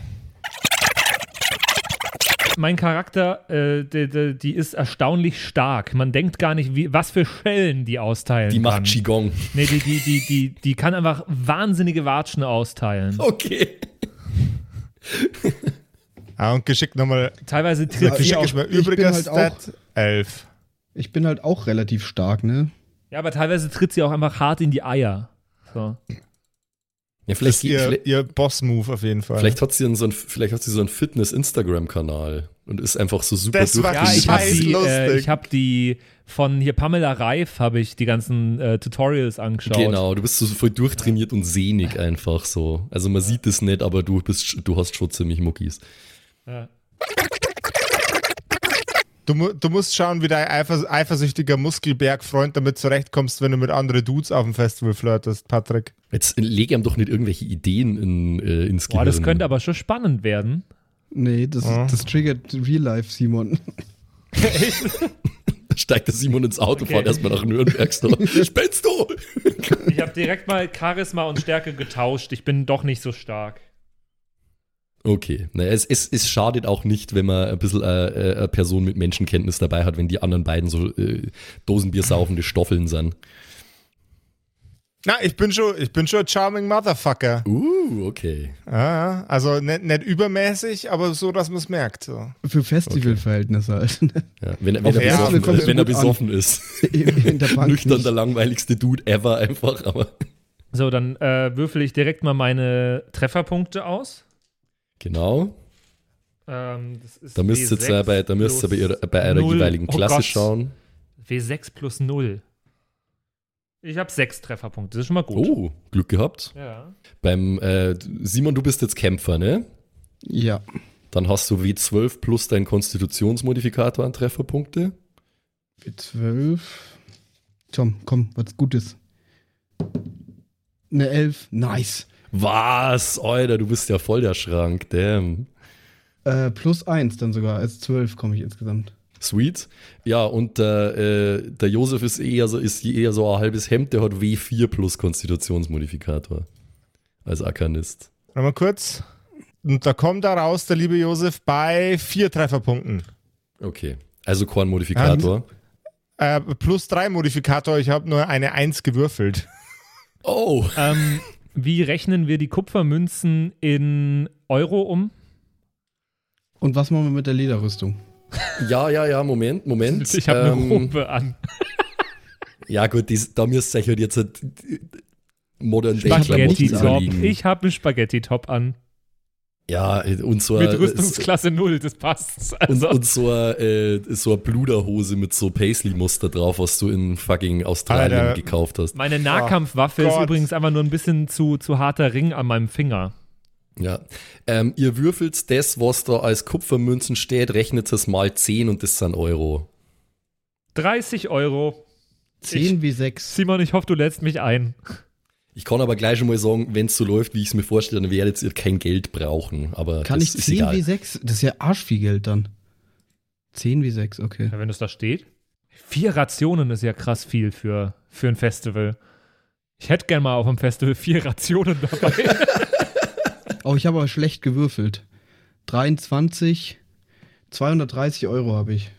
Mein Charakter, äh, die, die, die ist erstaunlich stark. Man denkt gar nicht, wie, was für Schellen die austeilen Die kann. Macht Qigong. Nee, die, die, die, die, die kann einfach wahnsinnige Watschen austeilen. Okay. Ah, und geschickt nochmal. Teilweise tritt sie auf. Übrigens Stat elf. Ich bin halt auch relativ stark, ne? Ja, aber teilweise tritt sie auch einfach hart in die Eier. So. Ja, vielleicht das ist ihr, ihr Boss-Move auf jeden Fall. Vielleicht hat sie so einen, vielleicht hat sie so einen Fitness-Instagram-Kanal und ist einfach so super das war ja, ich habe die, äh, hab die von hier Pamela Reif habe ich die ganzen äh, Tutorials angeschaut. Genau, du bist so voll durchtrainiert und sehnig einfach so. Also man sieht es nicht, aber du, bist, du hast schon ziemlich Muckis. Ja. Du, du musst schauen, wie dein eifers- eifersüchtiger Muskelberg-Freund damit zurechtkommst, wenn du mit anderen Dudes auf dem Festival flirtest, Patrick. Jetzt leg ihm doch nicht irgendwelche Ideen in, äh, ins Gehirn. Boah, das könnte aber schon spannend werden. Nee, das, oh. das triggert Real Life, Simon. Steigt der Simon ins Auto, okay. fährt erstmal nach Nürnberg. Spinnst du? Ich habe direkt mal Charisma und Stärke getauscht. Ich bin doch nicht so stark. Okay, naja, es, es, es schadet auch nicht, wenn man ein bisschen äh, eine Person mit Menschenkenntnis dabei hat, wenn die anderen beiden so äh, Dosenbiersaufende Stoffeln sind. Na, ich bin schon, ich bin schon ein charming Motherfucker. Uh, okay. Ah, also nicht, nicht übermäßig, aber so, dass man es merkt. So. Für Festivalverhältnisse halt. Ja, wenn er, wenn er, besoffen, kommt, wenn er besoffen ist. Nüchtern der langweiligste Dude ever einfach. Aber. So, dann äh, würfel ich direkt mal meine Trefferpunkte aus. Genau. Ähm, das ist da müsst ihr jetzt bei, da müsst ihr bei, ihrer, bei eurer jeweiligen Klasse oh schauen. W sechs plus null. Ich habe sechs Trefferpunkte, das ist schon mal gut. Oh, Glück gehabt. Ja. Beim äh, Simon, du bist jetzt Kämpfer, ne? Ja. Dann hast du W zwölf plus dein Konstitutionsmodifikator an Trefferpunkte. W zwölf. Tom, komm, was Gutes. Eine elf, nice. Was? Alter, du bist ja voll der Schrank, damn. Äh, plus eins dann sogar, als zwölf komme ich insgesamt. Sweet. Ja, und äh, der Josef ist eher so, ist eher so ein halbes Hemd, der hat W vier plus Konstitutionsmodifikator als Arkanist. Warte mal kurz. Und da kommt da raus, der liebe Josef, bei vier Trefferpunkten. Okay, also Kornmodifikator. Ähm, äh, plus drei Modifikator, ich habe nur eine eins gewürfelt. Oh. Ähm. Wie rechnen wir die Kupfermünzen in Euro um? Und was machen wir mit der Lederrüstung? Ja, ja, ja, Moment, Moment. Ich habe ähm, eine Robe an. Ja gut, dies, da müsst ihr euch halt jetzt modern Spaghetti-Top. Ich habe einen Spaghetti-Top an. Ja, und so mit Rüstungsklasse null, das passt. Also. Und, und so eine äh, so Bluderhose mit so Paisley-Muster drauf, was du in fucking Australien Alter. Gekauft hast. Meine Nahkampfwaffe oh, ist übrigens einfach nur ein bisschen zu, zu harter Ring an meinem Finger. Ja, ähm, ihr würfelt das, was da als Kupfermünzen steht, rechnet es mal zehn und das sind Euro. dreißig Euro. zehn wie sechs. Simon, ich hoffe, du lädst mich ein. Ich kann aber gleich schon mal sagen, wenn es so läuft, wie ich es mir vorstelle, dann werdet ihr kein Geld brauchen. Aber kann ich zehn wie sechs? Das ist ja arsch viel Geld dann. zehn wie sechs, okay. Ja, wenn es da steht. Vier Rationen ist ja krass viel für, für ein Festival. Ich hätte gern mal auf dem Festival vier Rationen dabei. Oh, ich habe aber schlecht gewürfelt. dreiundzwanzig, zweihundertdreißig Euro habe ich.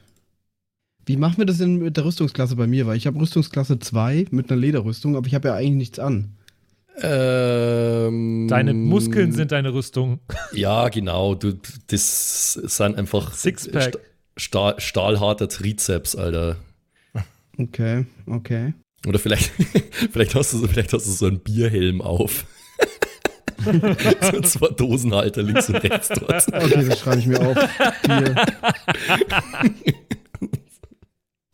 Wie machen wir das denn mit der Rüstungsklasse bei mir? Weil ich habe Rüstungsklasse zwei mit einer Lederrüstung, aber ich habe ja eigentlich nichts an. Ähm, deine Muskeln sind deine Rüstung. Ja, genau. Du, das sind einfach Sixpack. Stahl, stahlharter Trizeps, Alter. Okay, okay. Oder vielleicht, vielleicht, hast du, vielleicht hast du so einen Bierhelm auf. So zwei Dosenhalter links und rechts dort. Okay, das schreibe ich mir auf. Bier.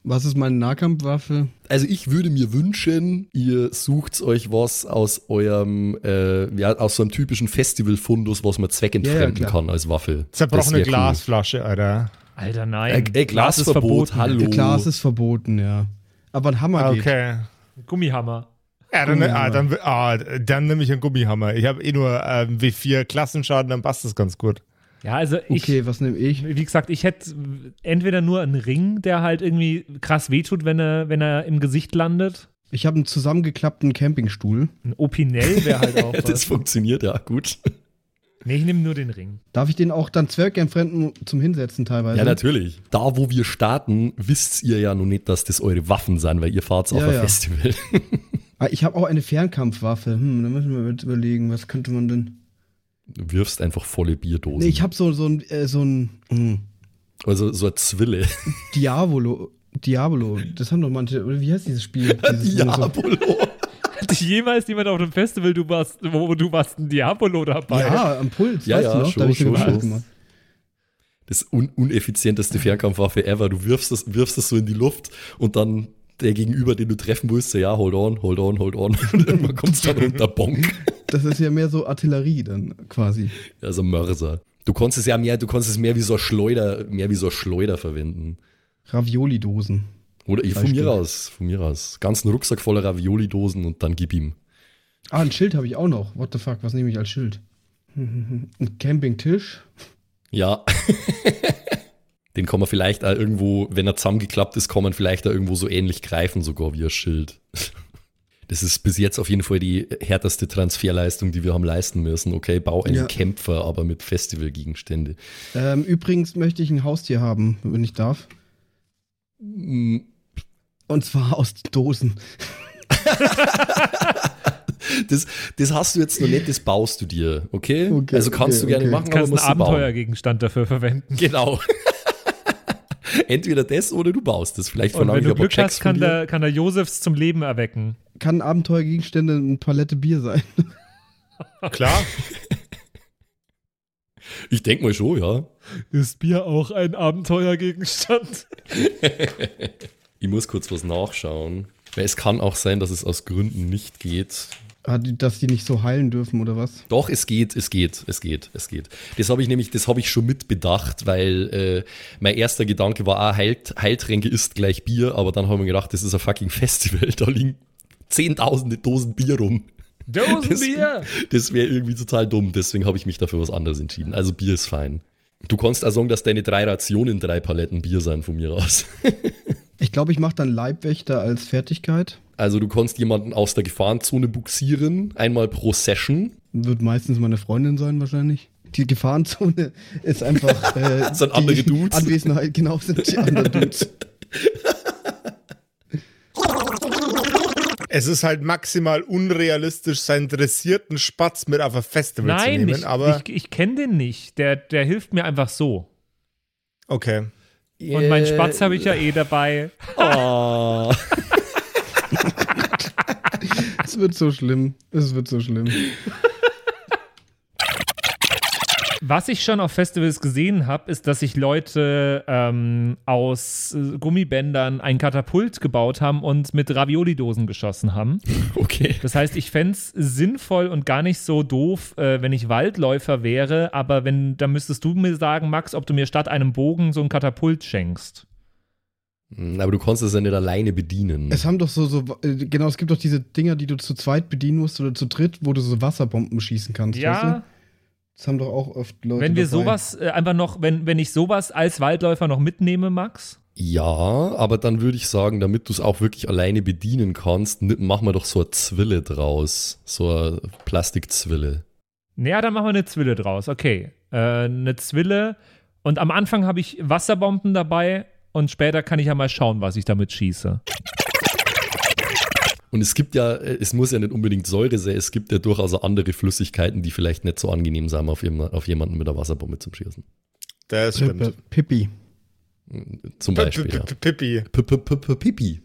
Was ist meine Nahkampfwaffe? Also ich würde mir wünschen, ihr sucht euch was aus eurem, äh, ja, aus so einem typischen Festival-Fundus, was man zweckentfremden ja, ja, kann als Waffe. Zerbrochene Glasflasche, cool. Alter. Alter, nein. Äh, äh, Glas, Glas ist verboten. verboten. Hallo. Glas ist verboten, ja. Aber ein Hammer geht. Okay. Gummihammer. Ja, dann, Gummihammer. Ah, dann, ah, dann nehme ich einen Gummihammer. Ich habe eh nur äh, W vier Klassenschaden, dann passt das ganz gut. Ja, also ich. Okay, was nehme ich? Wie gesagt, ich hätte entweder nur einen Ring, der halt irgendwie krass wehtut, wenn er, wenn er im Gesicht landet. Ich habe einen zusammengeklappten Campingstuhl. Ein Opinel wäre halt auch. Das funktioniert ja gut. Nee, ich nehme nur den Ring. Darf ich den auch dann Zwergentfremden zum Hinsetzen teilweise? Ja, natürlich. Da, wo wir starten, wisst ihr ja noch nicht, dass das eure Waffen sind, weil ihr fahrt ja, auf ein ja. Festival. Ich habe auch eine Fernkampfwaffe. Hm, da müssen wir überlegen, was könnte man denn? Du wirfst einfach volle Bierdosen. Nee, ich habe so, so ein... Äh, so ein mh. Also so eine Zwille. Diabolo. Diabolo. Das haben doch manche... Oder wie heißt dieses Spiel? Dieses Diabolo. Hat jemals jemand auf dem Festival, du warst, wo du warst ein Diabolo dabei? Ja, am Puls, ja, weißt ja, du noch? Schon, da hab ich schon, schon gemacht. Das un- uneffizienteste Fernkampfwaffe ever. Du wirfst das, wirfst das so in die Luft und dann der Gegenüber, den du treffen willst, so, ja, hold on, hold on, hold on. Und irgendwann kommst du dann unter Bonk. Das ist ja mehr so Artillerie dann quasi. Ja, so Mörser. Du konntest es ja mehr, du konntest es mehr wie so Schleuder, mehr wie so Schleuder verwenden. Ravioli-Dosen. Oder ich, von mir aus, von mir aus. Ganzen Rucksack voller Ravioli-Dosen und dann gib ihm. Ah, ein Schild habe ich auch noch. What the fuck, was nehme ich als Schild? Ein Campingtisch? Ja. Den kann man vielleicht auch irgendwo, wenn er zusammengeklappt ist, kann man vielleicht da irgendwo so ähnlich greifen, sogar wie ein Schild. Das ist bis jetzt auf jeden Fall die härteste Transferleistung, die wir haben leisten müssen. Okay, bau einen ja. Kämpfer, aber mit Festivalgegenstände. Ähm, übrigens möchte ich ein Haustier haben, wenn ich darf. Mhm. Und zwar aus Dosen. das, das hast du jetzt noch nicht, das baust du dir, okay? okay also kannst okay, du gerne okay. machen, du kannst aber musst du einen Abenteuergegenstand dafür verwenden. Genau. Entweder das oder du baust es. Vielleicht von Und wenn du Glück hast, kann der, kann der Josefs zum Leben erwecken. Kann Abenteuergegenstände eine Palette Bier sein? Klar. Ich denke mal schon, ja. Ist Bier auch ein Abenteuergegenstand? Ich muss kurz was nachschauen. Es kann auch sein, dass es aus Gründen nicht geht. Ah, die, dass die nicht so heilen dürfen, oder was? Doch, es geht, es geht, es geht, es geht. Das habe ich nämlich, das habe ich schon mitbedacht, weil äh, mein erster Gedanke war, ah, Heil, Heiltränke ist gleich Bier, aber dann haben wir gedacht, das ist ein fucking Festival, da liegen zehntausende Dosen Bier rum. Dosen das, Bier! Das wäre irgendwie total dumm, deswegen habe ich mich dafür was anderes entschieden. Also Bier ist fein. Du kannst auch sagen, dass deine drei Rationen drei Paletten Bier sein von mir aus. Ich glaube, ich mache dann Leibwächter als Fertigkeit. Also du kannst jemanden aus der Gefahrenzone buxieren, einmal pro Session. Wird meistens meine Freundin sein wahrscheinlich. Die Gefahrenzone ist einfach äh, sind andere Dudes. Anwesenheit, genau, sind die anderen Dudes. Es ist halt maximal unrealistisch, seinen dressierten Spatz mit auf ein Festival Nein, zu nehmen. Nein, aber ich, ich kenne den nicht. Der, der hilft mir einfach so. Okay. Yeah. Und meinen Spatz habe ich ja eh dabei. Oh. Es wird so schlimm. Es wird so schlimm. Was ich schon auf Festivals gesehen habe, ist, dass sich Leute ähm, aus Gummibändern ein Katapult gebaut haben und mit Ravioli-Dosen geschossen haben. Okay. Das heißt, ich fände es sinnvoll und gar nicht so doof, äh, wenn ich Waldläufer wäre, aber wenn, dann müsstest du mir sagen, Max, ob du mir statt einem Bogen so ein Katapult schenkst. Aber du konntest es ja nicht alleine bedienen. Es haben doch so, so, genau, es gibt doch diese Dinger, die du zu zweit bedienen musst oder zu dritt, wo du so Wasserbomben schießen kannst. Ja. Weißt du? Das haben doch auch oft Leute Wenn wir dabei. sowas äh, einfach noch, wenn, wenn ich sowas als Waldläufer noch mitnehme, Max? Ja, aber dann würde ich sagen, damit du es auch wirklich alleine bedienen kannst, machen wir doch so eine Zwille draus. So eine Plastikzwille. Naja, dann machen wir eine Zwille draus, okay. Äh, eine Zwille. Und am Anfang habe ich Wasserbomben dabei und später kann ich ja mal schauen, was ich damit schieße. Und es gibt ja, es muss ja nicht unbedingt Säure sein, es gibt ja durchaus andere Flüssigkeiten, die vielleicht nicht so angenehm sind auf, auf jemanden mit der Wasserbombe zum Schießen. Das stimmt. Pippi. Zum Beispiel, ja. Pippi. Pippi.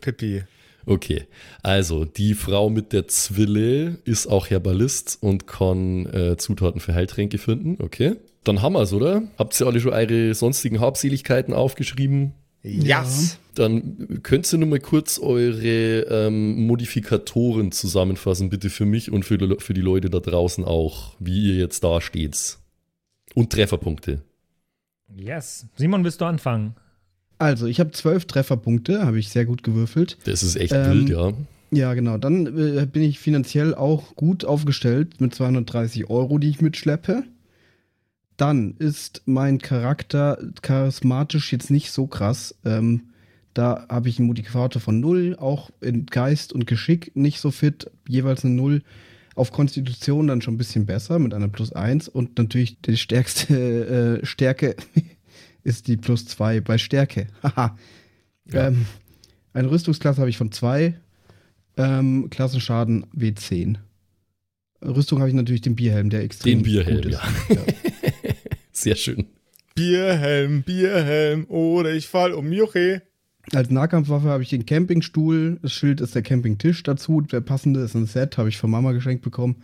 Pippi. Okay, also die Frau mit der Zwille ist auch Herbalist und kann äh, Zutaten für Heiltränke finden, okay. Dann haben wir's, oder? Habt ihr alle schon eure sonstigen Habseligkeiten aufgeschrieben? Ja. Yes. Dann könnt ihr nur mal kurz eure ähm, Modifikatoren zusammenfassen, bitte für mich und für die, für die Leute da draußen auch, wie ihr jetzt da steht. Und Trefferpunkte. Yes. Simon, willst du anfangen? Also, ich habe zwölf Trefferpunkte, habe ich sehr gut gewürfelt. Das ist echt ähm, wild, ja. Ja, genau. Dann äh, bin ich finanziell auch gut aufgestellt mit zweihundertdreißig Euro, die ich mitschleppe. Dann ist mein Charakter charismatisch jetzt nicht so krass. Ähm, da habe ich einen Modifikator von null, auch in Geist und Geschick nicht so fit, jeweils eine null. Auf Konstitution dann schon ein bisschen besser mit einer plus eins. Und natürlich die stärkste äh, Stärke... ist die plus zwei bei Stärke. Haha. Ja. ähm, eine Rüstungsklasse habe ich von zwei. Ähm, Klassenschaden W zehn. Rüstung habe ich natürlich den Bierhelm, der extrem den Bierhelm, gut ist. Ja. Ja. Sehr schön. Bierhelm, Bierhelm, oder ich fall um Juche. Als Nahkampfwaffe habe ich den Campingstuhl. Das Schild ist der Campingtisch dazu. Der passende ist ein Set, habe ich von Mama geschenkt bekommen.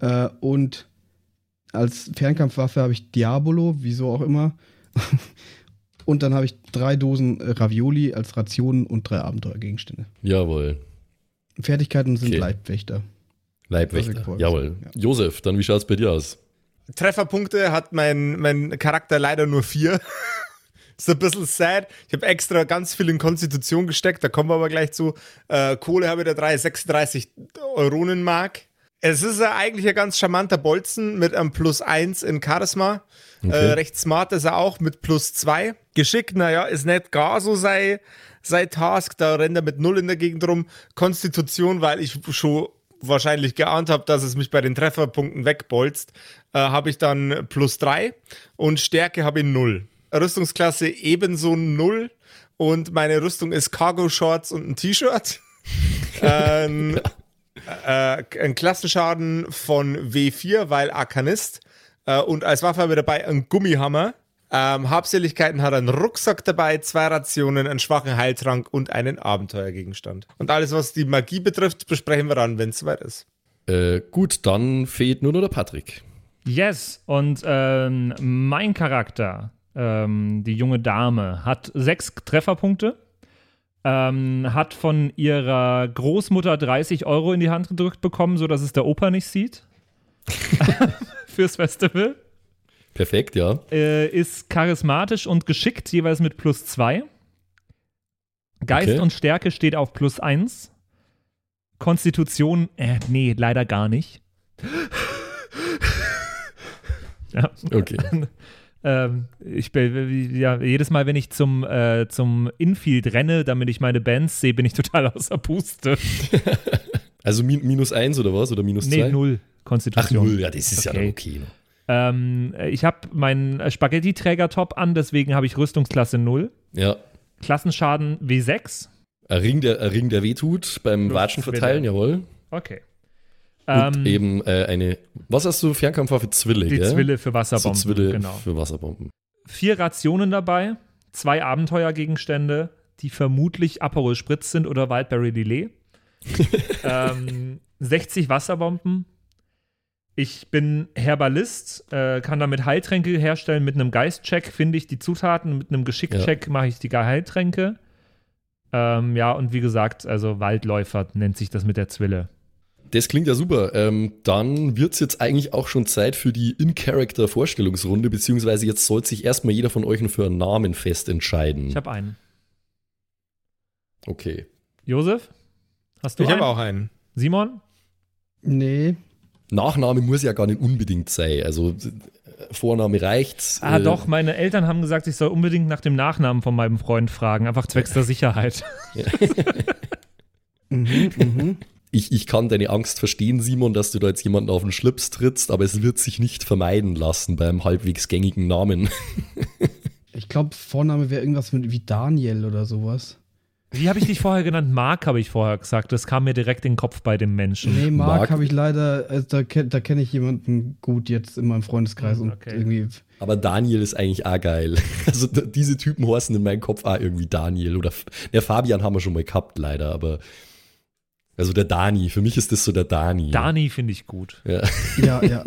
Äh, und als Fernkampfwaffe habe ich Diabolo, wieso auch immer. Und dann habe ich drei Dosen Ravioli als Rationen und drei Abenteuergegenstände. Jawohl. Fertigkeiten sind okay. Leibwächter. Leibwächter, jawohl. Ja. Josef, dann wie schaut es bei dir aus? Trefferpunkte hat mein, mein Charakter leider nur vier. Ist ein bisschen sad. Ich habe extra ganz viel in Konstitution gesteckt, da kommen wir aber gleich zu. Äh, Kohle habe ich da dreihundertsechsunddreißig Euronen Mark. Es ist ja eigentlich ein ganz charmanter Bolzen mit einem plus eins in Charisma. Okay. Äh, recht smart ist er auch mit plus zwei. Geschick, naja, ist nicht gar so sein Task. Da rennt er mit null in der Gegend rum. Konstitution, weil ich schon wahrscheinlich geahnt habe, dass es mich bei den Trefferpunkten wegbolzt, äh, habe ich dann plus drei. Und Stärke habe ich null. Rüstungsklasse ebenso null. Und meine Rüstung ist Cargo-Shorts und ein T-Shirt. ähm, ja. äh, ein Klassenschaden von W vier, weil Arkanist. Und als Waffe habe ich dabei einen Gummihammer. Ähm, Habseligkeiten hat einen Rucksack dabei, zwei Rationen, einen schwachen Heiltrank und einen Abenteuergegenstand. Und alles, was die Magie betrifft, besprechen wir dann, wenn es soweit ist. Äh, gut, dann fehlt nur noch der Patrick. Yes, und ähm, mein Charakter, ähm, die junge Dame, hat sechs Trefferpunkte, ähm, hat von ihrer Großmutter dreißig Euro in die Hand gedrückt bekommen, sodass es der Opa nicht sieht. Fürs Festival. Perfekt, ja. Äh, ist charismatisch und geschickt, jeweils mit plus zwei. Geist okay. und Stärke steht auf plus eins. Konstitution, äh, nee, leider gar nicht. ja. Okay. ähm, ich bin, ja, jedes Mal, wenn ich zum, äh, zum Infield renne, damit ich meine Bands sehe, bin ich total außer Puste. Also min- minus eins oder was? Oder minus zwei? Nee, null. Konstitution. Ach null, ja, das ist okay. Ja dann okay. Ne? Ähm, ich habe meinen Spaghetti-Träger-Top an, deswegen habe ich Rüstungsklasse null. Ja. Klassenschaden W sechs. Ein Ring, der, ein Ring, der wehtut beim Watschen verteilen, jawohl. Okay. Und ähm, eben äh, eine, was hast du, Fernkampfwaffe Zwille, die gell? Zwille für Wasserbomben. So Zwille genau. für Wasserbomben. Vier Rationen dabei, zwei Abenteuergegenstände, die vermutlich Aperol Spritz sind oder Wildberry Lillet. ähm, sechzig Wasserbomben. Ich bin Herbalist, äh, kann damit Heiltränke herstellen. Mit einem Geistcheck finde ich die Zutaten, mit einem Geschickcheck ja. mache ich die Heiltränke. Ähm, ja, und wie gesagt, also Waldläufer nennt sich das mit der Zwille. Das klingt ja super. Ähm, dann wird es jetzt eigentlich auch schon Zeit für die In-Character-Vorstellungsrunde, beziehungsweise jetzt sollte sich erstmal jeder von euch noch für einen Namen fest entscheiden. Ich habe einen. Okay. Josef? Hast du ich einen? Ich habe auch einen. Simon? Nee. Nachname muss ja gar nicht unbedingt sein. Also Vorname reicht's. Ah äh, doch, meine Eltern haben gesagt, ich soll unbedingt nach dem Nachnamen von meinem Freund fragen. Einfach zwecks der Sicherheit. mhm, mhm. Ich, ich kann deine Angst verstehen, Simon, dass du da jetzt jemanden auf den Schlips trittst, aber es wird sich nicht vermeiden lassen beim halbwegs gängigen Namen. Ich glaube, Vorname wäre irgendwas mit, wie Daniel oder sowas. Wie habe ich dich vorher genannt? Mark habe ich vorher gesagt. Das kam mir direkt in den Kopf bei dem Menschen. Nee, Mark, Mark. habe ich leider, also da, da kenne ich jemanden gut jetzt in meinem Freundeskreis. Okay. Und irgendwie. Aber Daniel ist eigentlich auch geil. Also da, diese Typen horsten in meinem Kopf auch irgendwie Daniel. Oder der Fabian haben wir schon mal gehabt, leider. Aber also der Dani, für mich ist das so der Dani. Dani finde ich gut. Ja, ja. ja.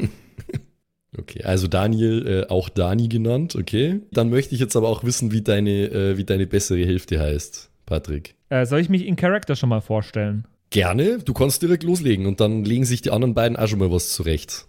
Okay, also Daniel, äh, auch Dani genannt, okay. Dann möchte ich jetzt aber auch wissen, wie deine, äh, wie deine bessere Hälfte heißt. Patrick. Äh, soll ich mich in Character schon mal vorstellen? Gerne, du kannst direkt loslegen und dann legen sich die anderen beiden auch schon mal was zurecht.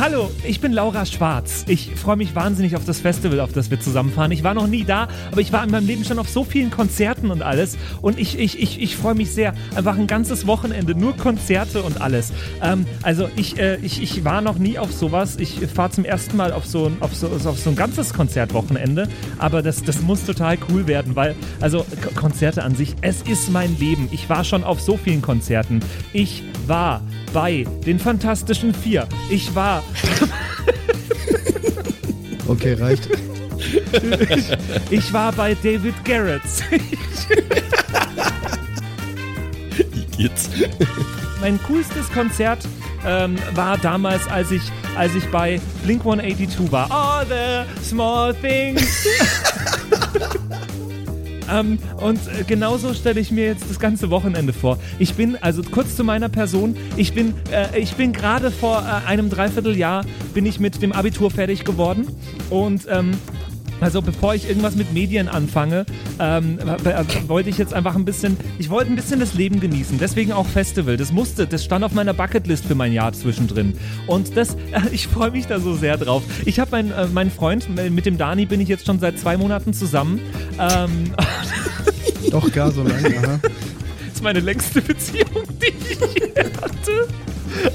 Hallo, ich bin Laura Schwartz. Ich freue mich wahnsinnig auf das Festival, auf das wir zusammenfahren. Ich war noch nie da, aber ich war in meinem Leben schon auf so vielen Konzerten und alles. Und ich, ich, ich, ich freue mich sehr. Einfach ein ganzes Wochenende, nur Konzerte und alles. Ähm, also ich, äh, ich, ich war noch nie auf sowas. Ich fahre zum ersten Mal auf so, auf so, auf so ein ganzes Konzertwochenende. Aber das, das muss total cool werden, weil, also Konzerte an sich, es ist mein Leben. Ich war schon auf so vielen Konzerten. Ich war bei den Fantastischen Vier. Ich war Okay, reicht. Ich, ich war bei David Garrett. Wie geht's? Mein coolstes Konzert ähm, war damals, als ich, als ich bei Blink one eighty-two war. All the small things. Ähm, und genauso stelle ich mir jetzt das ganze Wochenende vor. Ich bin, also kurz zu meiner Person, ich bin, äh, ich bin gerade vor äh, einem Dreivierteljahr bin ich mit dem Abitur fertig geworden und ähm, also bevor ich irgendwas mit Medien anfange, ähm, wollte ich jetzt einfach ein bisschen, ich wollte ein bisschen das Leben genießen, deswegen auch Festival. Das musste, das stand auf meiner Bucketlist für mein Jahr zwischendrin. Und das, äh, ich freue mich da so sehr drauf. Ich habe meinen äh, mein Freund, mit dem Dani bin ich jetzt schon seit zwei Monaten zusammen. Ähm, Doch gar so lange, aha. Das ist meine längste Beziehung, die ich je hatte.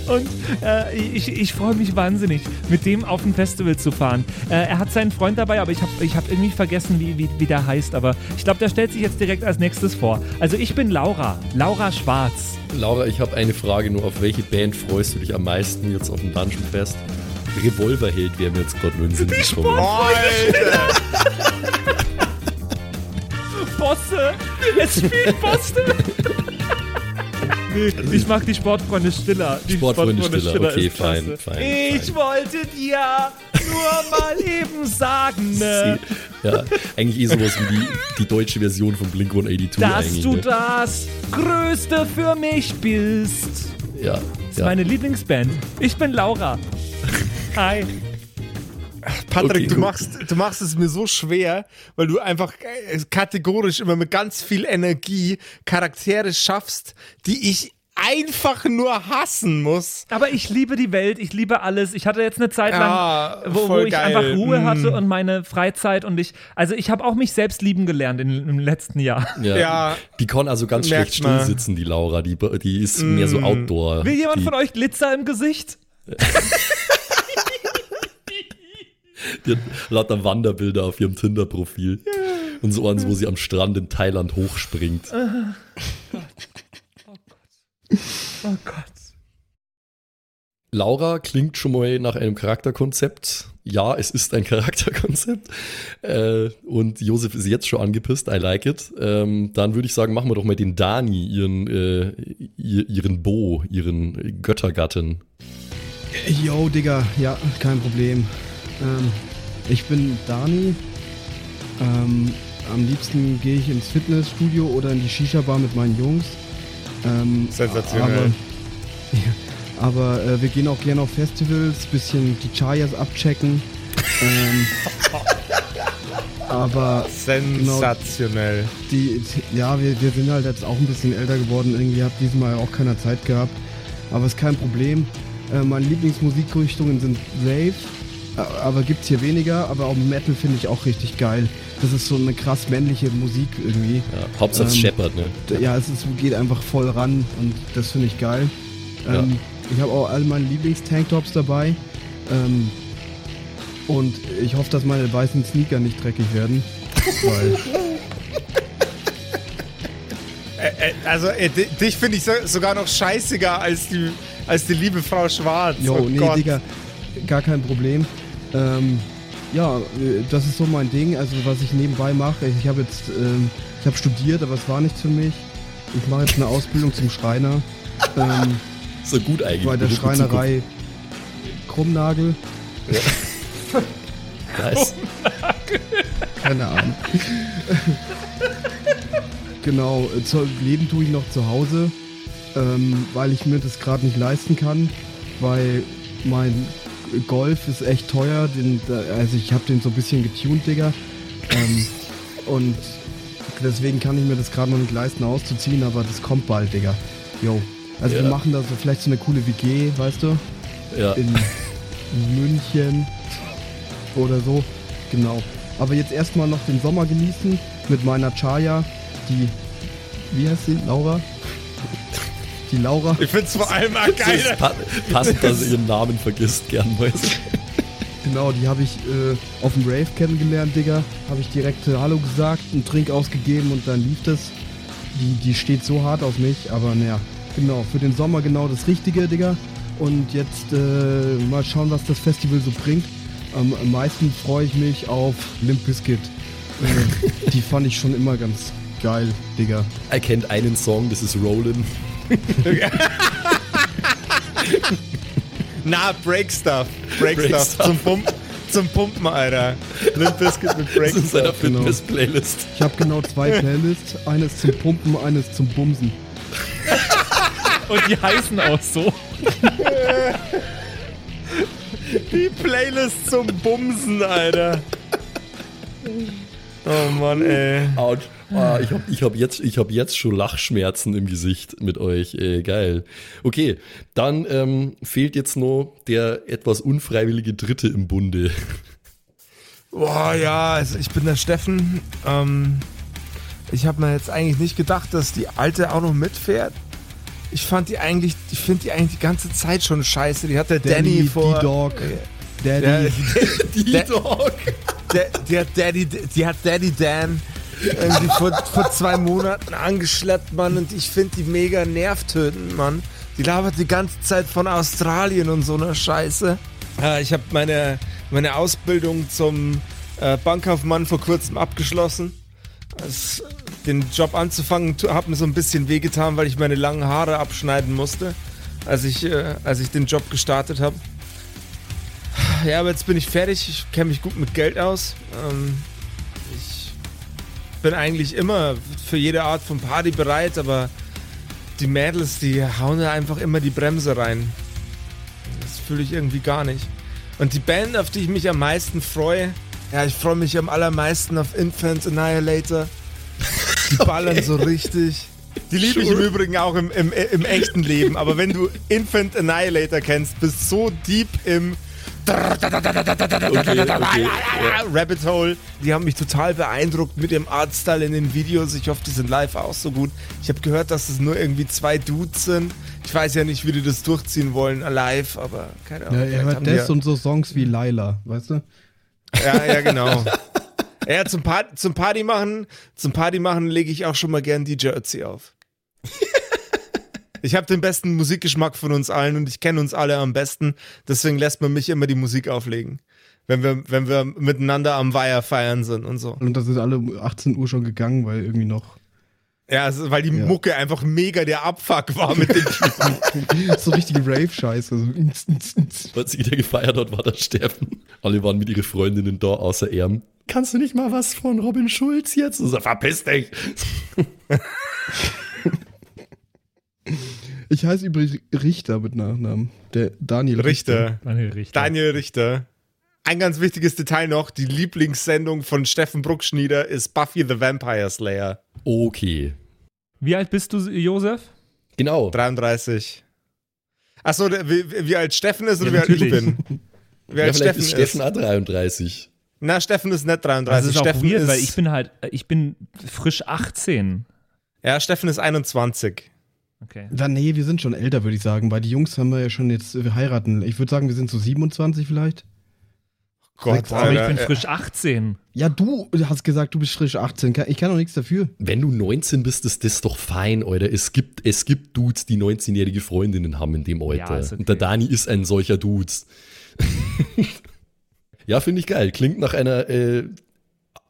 Und äh, ich, ich freue mich wahnsinnig, mit dem auf ein Festival zu fahren. Äh, er hat seinen Freund dabei, aber ich habe ich hab irgendwie vergessen, wie, wie, wie der heißt. Aber ich glaube, der stellt sich jetzt direkt als nächstes vor. Also ich bin Laura, Laura Schwarz. Laura, ich habe eine Frage nur. Auf welche Band freust du dich am meisten jetzt auf dem Dungeon Fest? Revolverheld wäre mir jetzt gerade nur in den Sinn gekommen. Bosse! Es spielt Bosse! Nee, ich mag die Sportfreunde Stiller. Die Sportfreunde, Sportfreunde Stiller, Stiller, okay, fein, fein. Ich fein. wollte dir nur mal eben sagen, ne? Ja, eigentlich eh sowas wie die, die deutsche Version von Blink one eighty-two. Dass du ne? das Größte für mich bist. Ja. Das ist ja. meine Lieblingsband. Ich bin Laura. Hi. Patrick, okay, du, machst, du machst es mir so schwer, weil du einfach kategorisch immer mit ganz viel Energie Charaktere schaffst, die ich einfach nur hassen muss. Aber ich liebe die Welt, ich liebe alles. Ich hatte jetzt eine Zeit lang, ah, wo, wo ich geil. einfach Ruhe hatte und meine Freizeit und ich, also ich habe auch mich selbst lieben gelernt in, im letzten Jahr. Ja. ja. Die kann also ganz schlecht still sitzen, die Laura. Die, die ist mm. mehr so Outdoor. Will jemand die. von euch Glitzer im Gesicht? Die hat lauter Wanderbilder auf ihrem Tinder-Profil. Yeah. Und so eins, wo sie am Strand in Thailand hochspringt. Oh Gott. Oh Gott. Oh Gott. Laura klingt schon mal nach einem Charakterkonzept. Ja, es ist ein Charakterkonzept. Äh, und Josef ist jetzt schon angepisst. I like it. Ähm, dann würde ich sagen, machen wir doch mal den Dani, ihren, äh, ihren Bo, ihren Göttergatten. Yo, Digga. Ja, kein Problem. Ähm, ich bin Dani. Ähm, am liebsten gehe ich ins Fitnessstudio oder in die Shisha-Bar mit meinen Jungs. Ähm, Sensationell. Aber, ja, aber äh, wir gehen auch gerne auf Festivals, bisschen die Chayas abchecken. Ähm, aber sensationell. Genau, die, die, ja, wir, wir sind halt jetzt auch ein bisschen älter geworden. Irgendwie hat diesmal auch keiner Zeit gehabt. aber ist kein Problem. Äh, meine Lieblingsmusikrichtungen sind Rave, aber gibt's hier weniger, aber auch Metal finde ich auch richtig geil. Das ist so eine krass männliche Musik irgendwie. Ja, Hauptsache ähm, Shepherd, ne? Ja, es ist, geht einfach voll ran und das finde ich geil. Ähm, ja. Ich habe auch alle meine Lieblingstanktops dabei. Ähm, und ich hoffe, dass meine weißen Sneaker nicht dreckig werden. Weil also äh, dich finde ich so, sogar noch scheißiger als die, als die liebe Frau Schwarz. Jo, oh nee, Gott. Digga, gar kein Problem. Ähm, ja, das ist so mein Ding, also was ich nebenbei mache. Ich habe jetzt, ähm, ich habe studiert, aber es war nichts für mich. Ich mache jetzt eine Ausbildung zum Schreiner. Ähm, so gut eigentlich. Bei der Schreinerei Krummnagel. Ja. Nice. Krummnagel. Keine Ahnung. Genau, leben tue ich noch zu Hause, ähm, weil ich mir das gerade nicht leisten kann, weil mein Golf ist echt teuer, den, also ich habe den so ein bisschen getuned, Digga, ähm, und deswegen kann ich mir das gerade noch nicht leisten auszuziehen, aber das kommt bald, Digga. Yo, also ja. Wir machen da so vielleicht so eine coole W G, weißt du, ja. In München oder so, genau. Aber jetzt erstmal noch den Sommer genießen mit meiner Chaya, die, wie heißt sie? Laura? Die Laura. Ich find's vor allem auch geil. Das pa- passt, dass ihr ihren Namen vergisst, gern weiß. Genau, die habe ich äh, auf dem Rave kennengelernt, Digga. Habe ich direkt äh, Hallo gesagt, einen Trink ausgegeben und dann lief das. Die, die steht so hart auf mich, aber naja. Genau, für den Sommer genau das Richtige, Digga. Und jetzt äh, mal schauen, was das Festival so bringt. Am, am meisten freue ich mich auf Limp Bizkit. Äh, die fand ich schon immer ganz geil, Digga. Er kennt einen Song, das ist Rollin'. Na, Break Stuff. Break, Break Stuff. Stuff. Zum, Pump, zum Pumpen, Alter. Limp Bizkit mit Break Stuff. Das ist eine Fitness-Playlist. Genau. Ich habe genau zwei Playlists. Eines zum Pumpen, eines zum Bumsen. Und die heißen auch so. Die Playlist zum Bumsen, Alter. Oh Mann, ey. Autsch. Oh, ich habe ich hab jetzt, ich hab jetzt schon Lachschmerzen im Gesicht mit euch. Äh, geil. Okay, dann ähm, fehlt jetzt nur der etwas unfreiwillige Dritte im Bunde. Boah, ja, also ich bin der Steffen. Ähm, ich habe mir jetzt eigentlich nicht gedacht, dass die Alte auch noch mitfährt. Ich fand die eigentlich, ich finde die eigentlich die ganze Zeit schon scheiße. Die hat der Danny, Danny vor. Die Dog. Daddy. Der, die, die, die Dog. Der, die, hat Daddy, die hat Daddy Dan irgendwie vor, vor zwei Monaten angeschleppt, Mann. Und ich finde die mega nervtötend, Mann. Die labert die ganze Zeit von Australien und so einer Scheiße. Ich habe meine, meine Ausbildung zum Bankkaufmann vor kurzem abgeschlossen. Das, den Job anzufangen, hat mir so ein bisschen wehgetan, weil ich meine langen Haare abschneiden musste, als ich, als ich den Job gestartet habe. Ja, aber jetzt bin ich fertig. Ich kenne mich gut mit Geld aus. Ähm, ich bin eigentlich immer für jede Art von Party bereit, aber die Mädels, die hauen da einfach immer die Bremse rein. Das fühle ich irgendwie gar nicht. Und die Band, auf die ich mich am meisten freue, ja, ich freue mich am allermeisten auf Infant Annihilator. Die ballern okay. So richtig. Die liebe sure. Ich im Übrigen auch im, im, im echten Leben. Aber wenn du Infant Annihilator kennst, bist so deep im Okay, okay. Rabbit Hole. Die haben mich total beeindruckt mit dem Artstyle in den Videos. Ich hoffe, die sind live auch so gut. Ich habe gehört, dass es nur irgendwie zwei Dudes sind. Ich weiß ja nicht, wie die das durchziehen wollen live, aber keine Ahnung. Ja, er hört das und so Songs wie Laila, weißt du? Ja, ja, genau. Ja, zum, Part- zum Party machen, zum Party machen lege ich auch schon mal gern D J Ötzi auf. Ich habe den besten Musikgeschmack von uns allen und ich kenne uns alle am besten. Deswegen lässt man mich immer die Musik auflegen, wenn wir, wenn wir miteinander am Weiher feiern sind und so. Und das ist alle achtzehn Uhr schon gegangen, weil irgendwie noch... Ja, also, weil die ja. Mucke einfach mega der Abfuck war mit den Typen. So richtige Rave-Scheiße. So. Als jeder gefeiert hat, war das Steffen. Alle waren mit ihren Freundinnen da, außer Erm. Kannst du nicht mal was von Robin Schulz jetzt? Und so, verpiss dich! Ich heiße übrigens Richter mit Nachnamen. Der Daniel Richter. Richter. Daniel Richter. Daniel Richter. Ein ganz wichtiges Detail noch: Die Lieblingssendung von Steffen Bruckschnieder ist Buffy the Vampire Slayer. Okay. Wie alt bist du, Josef? Genau. dreiunddreißig. Achso, wie, wie alt Steffen ist oder ja, wie alt ich bin? Wie ja, alt Steffen ist. Steffen hat dreiunddreißig. Na, Steffen ist nicht dreiunddreißig. Das ist Steffen auch weird, ist, weil ich bin halt, ich bin frisch achtzehn. Ja, Steffen ist einundzwanzig. Okay. Dann, nee, wir sind schon älter, würde ich sagen, weil die Jungs haben wir ja schon jetzt, wir heiraten. Ich würde sagen, wir sind so siebenundzwanzig vielleicht. Gott, aber ich bin frisch achtzehn. Ja, du hast gesagt, du bist frisch achtzehn. Ich kann doch nichts dafür. Wenn du neunzehn bist, ist das doch fein, Alter. Es gibt, es gibt Dudes, die neunzehnjährige Freundinnen haben in dem Alter. Ja, okay. Und der Dani ist ein solcher Dudes. Ja, finde ich geil. Klingt nach einer äh,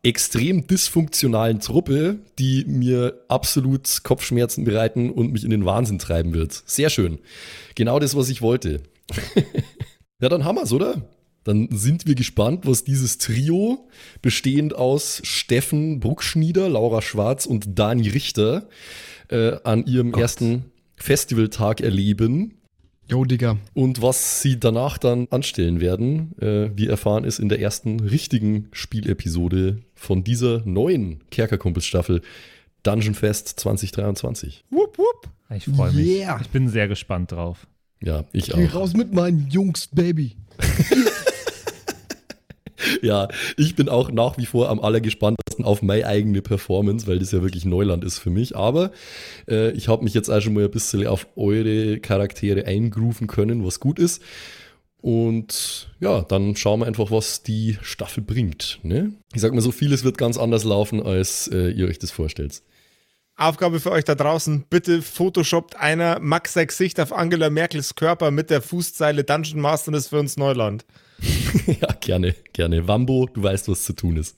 extrem dysfunktionalen Truppe, die mir absolut Kopfschmerzen bereiten und mich in den Wahnsinn treiben wird. Sehr schön. Genau das, was ich wollte. Ja, dann haben wir's, oder? Dann sind wir gespannt, was dieses Trio, bestehend aus Steffen Bruckschnieder, Laura Schwartz und Dani Richter, äh, an ihrem Gott. ersten Festivaltag erleben. Jo, Digga. Und was sie danach dann anstellen werden, äh, wir erfahren es in der ersten richtigen Spielepisode von dieser neuen Kerkerkumpels-Staffel Dungeon Fest zwanzig dreiundzwanzig. Wupp, wupp. Ich freue mich. Yeah. Ich bin sehr gespannt drauf. Ja, ich Geh auch. Geh raus mit meinen Jungs, Baby. Ja, ich bin auch nach wie vor am allergespanntesten auf meine eigene Performance, weil das ja wirklich Neuland ist für mich. Aber äh, ich habe mich jetzt auch schon mal ein bisschen auf eure Charaktere eingrooven können, was gut ist. Und ja, dann schauen wir einfach, was die Staffel bringt. Ne? Ich sag mal so, vieles wird ganz anders laufen, als äh, ihr euch das vorstellt. Aufgabe für euch da draußen, bitte photoshoppt einer Max sein Gesicht auf Angela Merkels Körper mit der Fußzeile Dungeon Master ist für uns Neuland. Ja, gerne, gerne. Wambo, du weißt, was zu tun ist.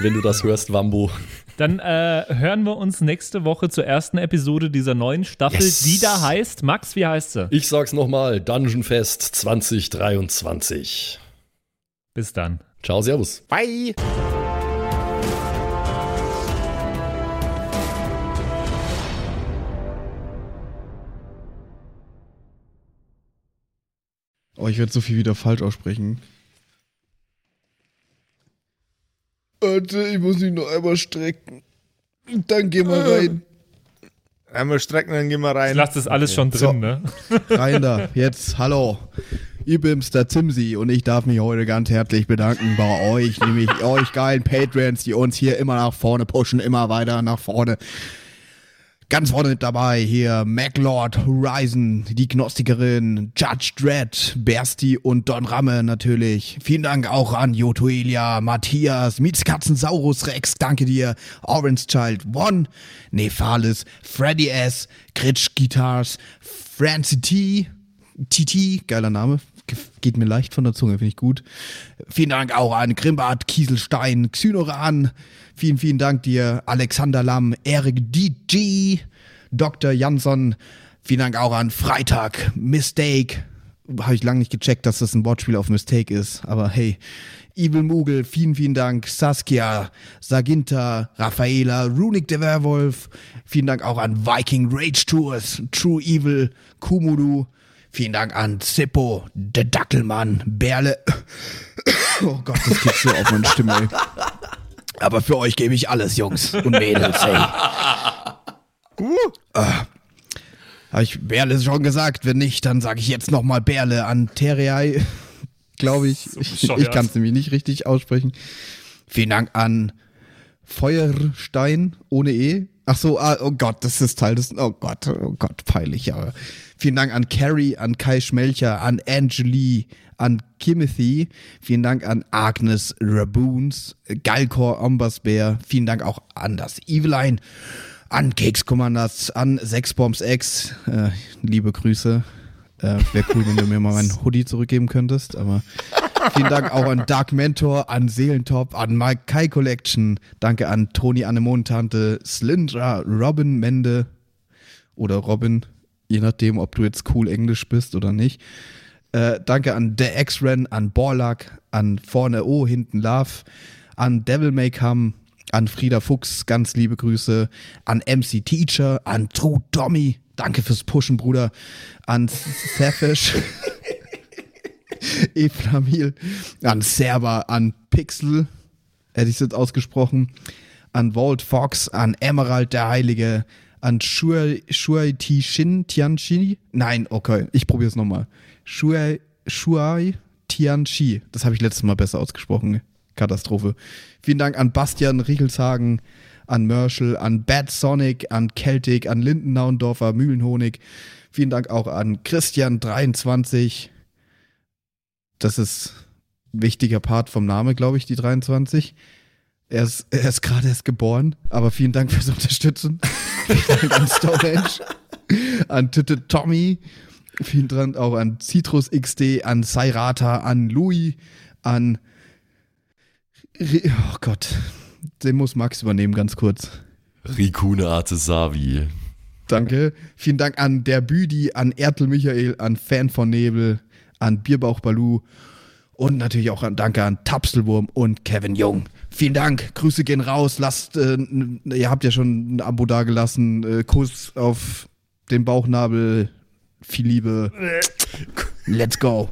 Wenn du das hörst, Wambo. Dann äh, hören wir uns nächste Woche zur ersten Episode dieser neuen Staffel, yes. die da heißt, Max, wie heißt sie? Ich sag's nochmal, Dungeon Fest zwanzig dreiundzwanzig. Bis dann. Ciao, servus. Bye. Oh, ich werde so viel wieder falsch aussprechen. Warte, ich muss mich noch einmal strecken. Dann gehen wir äh. rein. Einmal strecken, dann gehen wir rein. Ich lasse das alles okay. schon drin, so. Ne? Rein da, jetzt, hallo. Ich bin's, der Timsi, und ich darf mich heute ganz herzlich bedanken bei euch, nämlich euch geilen Patrons, die uns hier immer nach vorne pushen, immer weiter nach vorne. Ganz vorne mit dabei hier MacLord, Horizon, die Gnostikerin, Judge Dredd, Bersti und Don Ramme natürlich. Vielen Dank auch an Jotuelia, Matthias, Mietskatzen, Saurus Rex, danke dir, Orange Child One, Nephalis, Freddy S, Gritsch Guitars, Francie T, T T, geiler Name, geht mir leicht von der Zunge, finde ich gut. Vielen Dank auch an Grimbart, Kieselstein, Xynoran. Vielen, vielen Dank dir, Alexander Lamm, Eric D G, Doktor Jansson. Vielen Dank auch an Freitag, Mistake. Habe ich lange nicht gecheckt, dass das ein Wortspiel auf Mistake ist, aber hey. Evil Mugel, vielen, vielen Dank. Saskia, Saginta, Raffaela, Runic der Werwolf. Vielen Dank auch an Viking Rage Tours, True Evil, Kumudu. Vielen Dank an Zippo, der Dackelmann, Berle. Oh Gott, das geht so auf meine Stimme, ey. Aber für euch gebe ich alles, Jungs und Mädels, hey. Uh, äh, habe ich Berle schon gesagt? Wenn nicht, dann sage ich jetzt nochmal Berle an Terrei, glaube ich. So ich ich kann es nämlich nicht richtig aussprechen. Vielen Dank an Feuerstein ohne E. Ach so, ah, oh Gott, das ist Teil des... Oh Gott, oh Gott, peinlich, aber... Vielen Dank an Carrie, an Kai Schmelcher, an Angelie, an Kimothy. Vielen Dank an Agnes Raboons, Galkor Ombasbär. Vielen Dank auch an das Eveline, an Kekskommandas, an Sexbombs X. Äh, liebe Grüße. Äh, Wäre cool, wenn du mir mal meinen Hoodie zurückgeben könntest. Aber vielen Dank auch an Dark Mentor, an Seelentop, an Mike Kai Collection. Danke an Toni Annemontante, Slyndra, Robin Mende oder Robin. Je nachdem, ob du jetzt cool Englisch bist oder nicht. Äh, danke an The X-Ren, an Borlak, an Vorne O, Hinten Love, an Devil May Come, an Frieda Fuchs, ganz liebe Grüße, an M C Teacher, an True Tommy, danke fürs Pushen, Bruder, an Safish, Eflamil, an Server, an Pixel, hätte ich es jetzt ausgesprochen, an Walt Fox, an Emerald der Heilige, an Shuai, Shuai Tishin Tianchi. Nein, okay, ich probiere es nochmal. Shuai, Shuai Tianchi. Das habe ich letztes Mal besser ausgesprochen. Katastrophe. Vielen Dank an Bastian Riegelshagen, an Merschel, an Bad Sonic, an Celtic, an Lindennaundorfer, Mühlenhonig. Vielen Dank auch an Christian dreiundzwanzig. Das ist ein wichtiger Part vom Namen, glaube ich, die dreiundzwanzig. Er ist, er ist gerade erst geboren, aber vielen Dank fürs Unterstützen. Vielen Dank an Storage, an Tüte Tommy, vielen Dank auch an Citrus X D, an Sairata, an Louis, an Re- oh Gott, den muss Max übernehmen, ganz kurz. Rikune Artesavi. Danke. Vielen Dank an der Büdi, an Ertel Michael, an Fan von Nebel, an Bierbauch Balu. Und natürlich auch an, danke an Tapselwurm und Kevin Jung. Vielen Dank, Grüße gehen raus. Lasst, äh, ihr habt ja schon ein Abo dagelassen. Äh, Kuss auf den Bauchnabel. Viel Liebe. Let's go.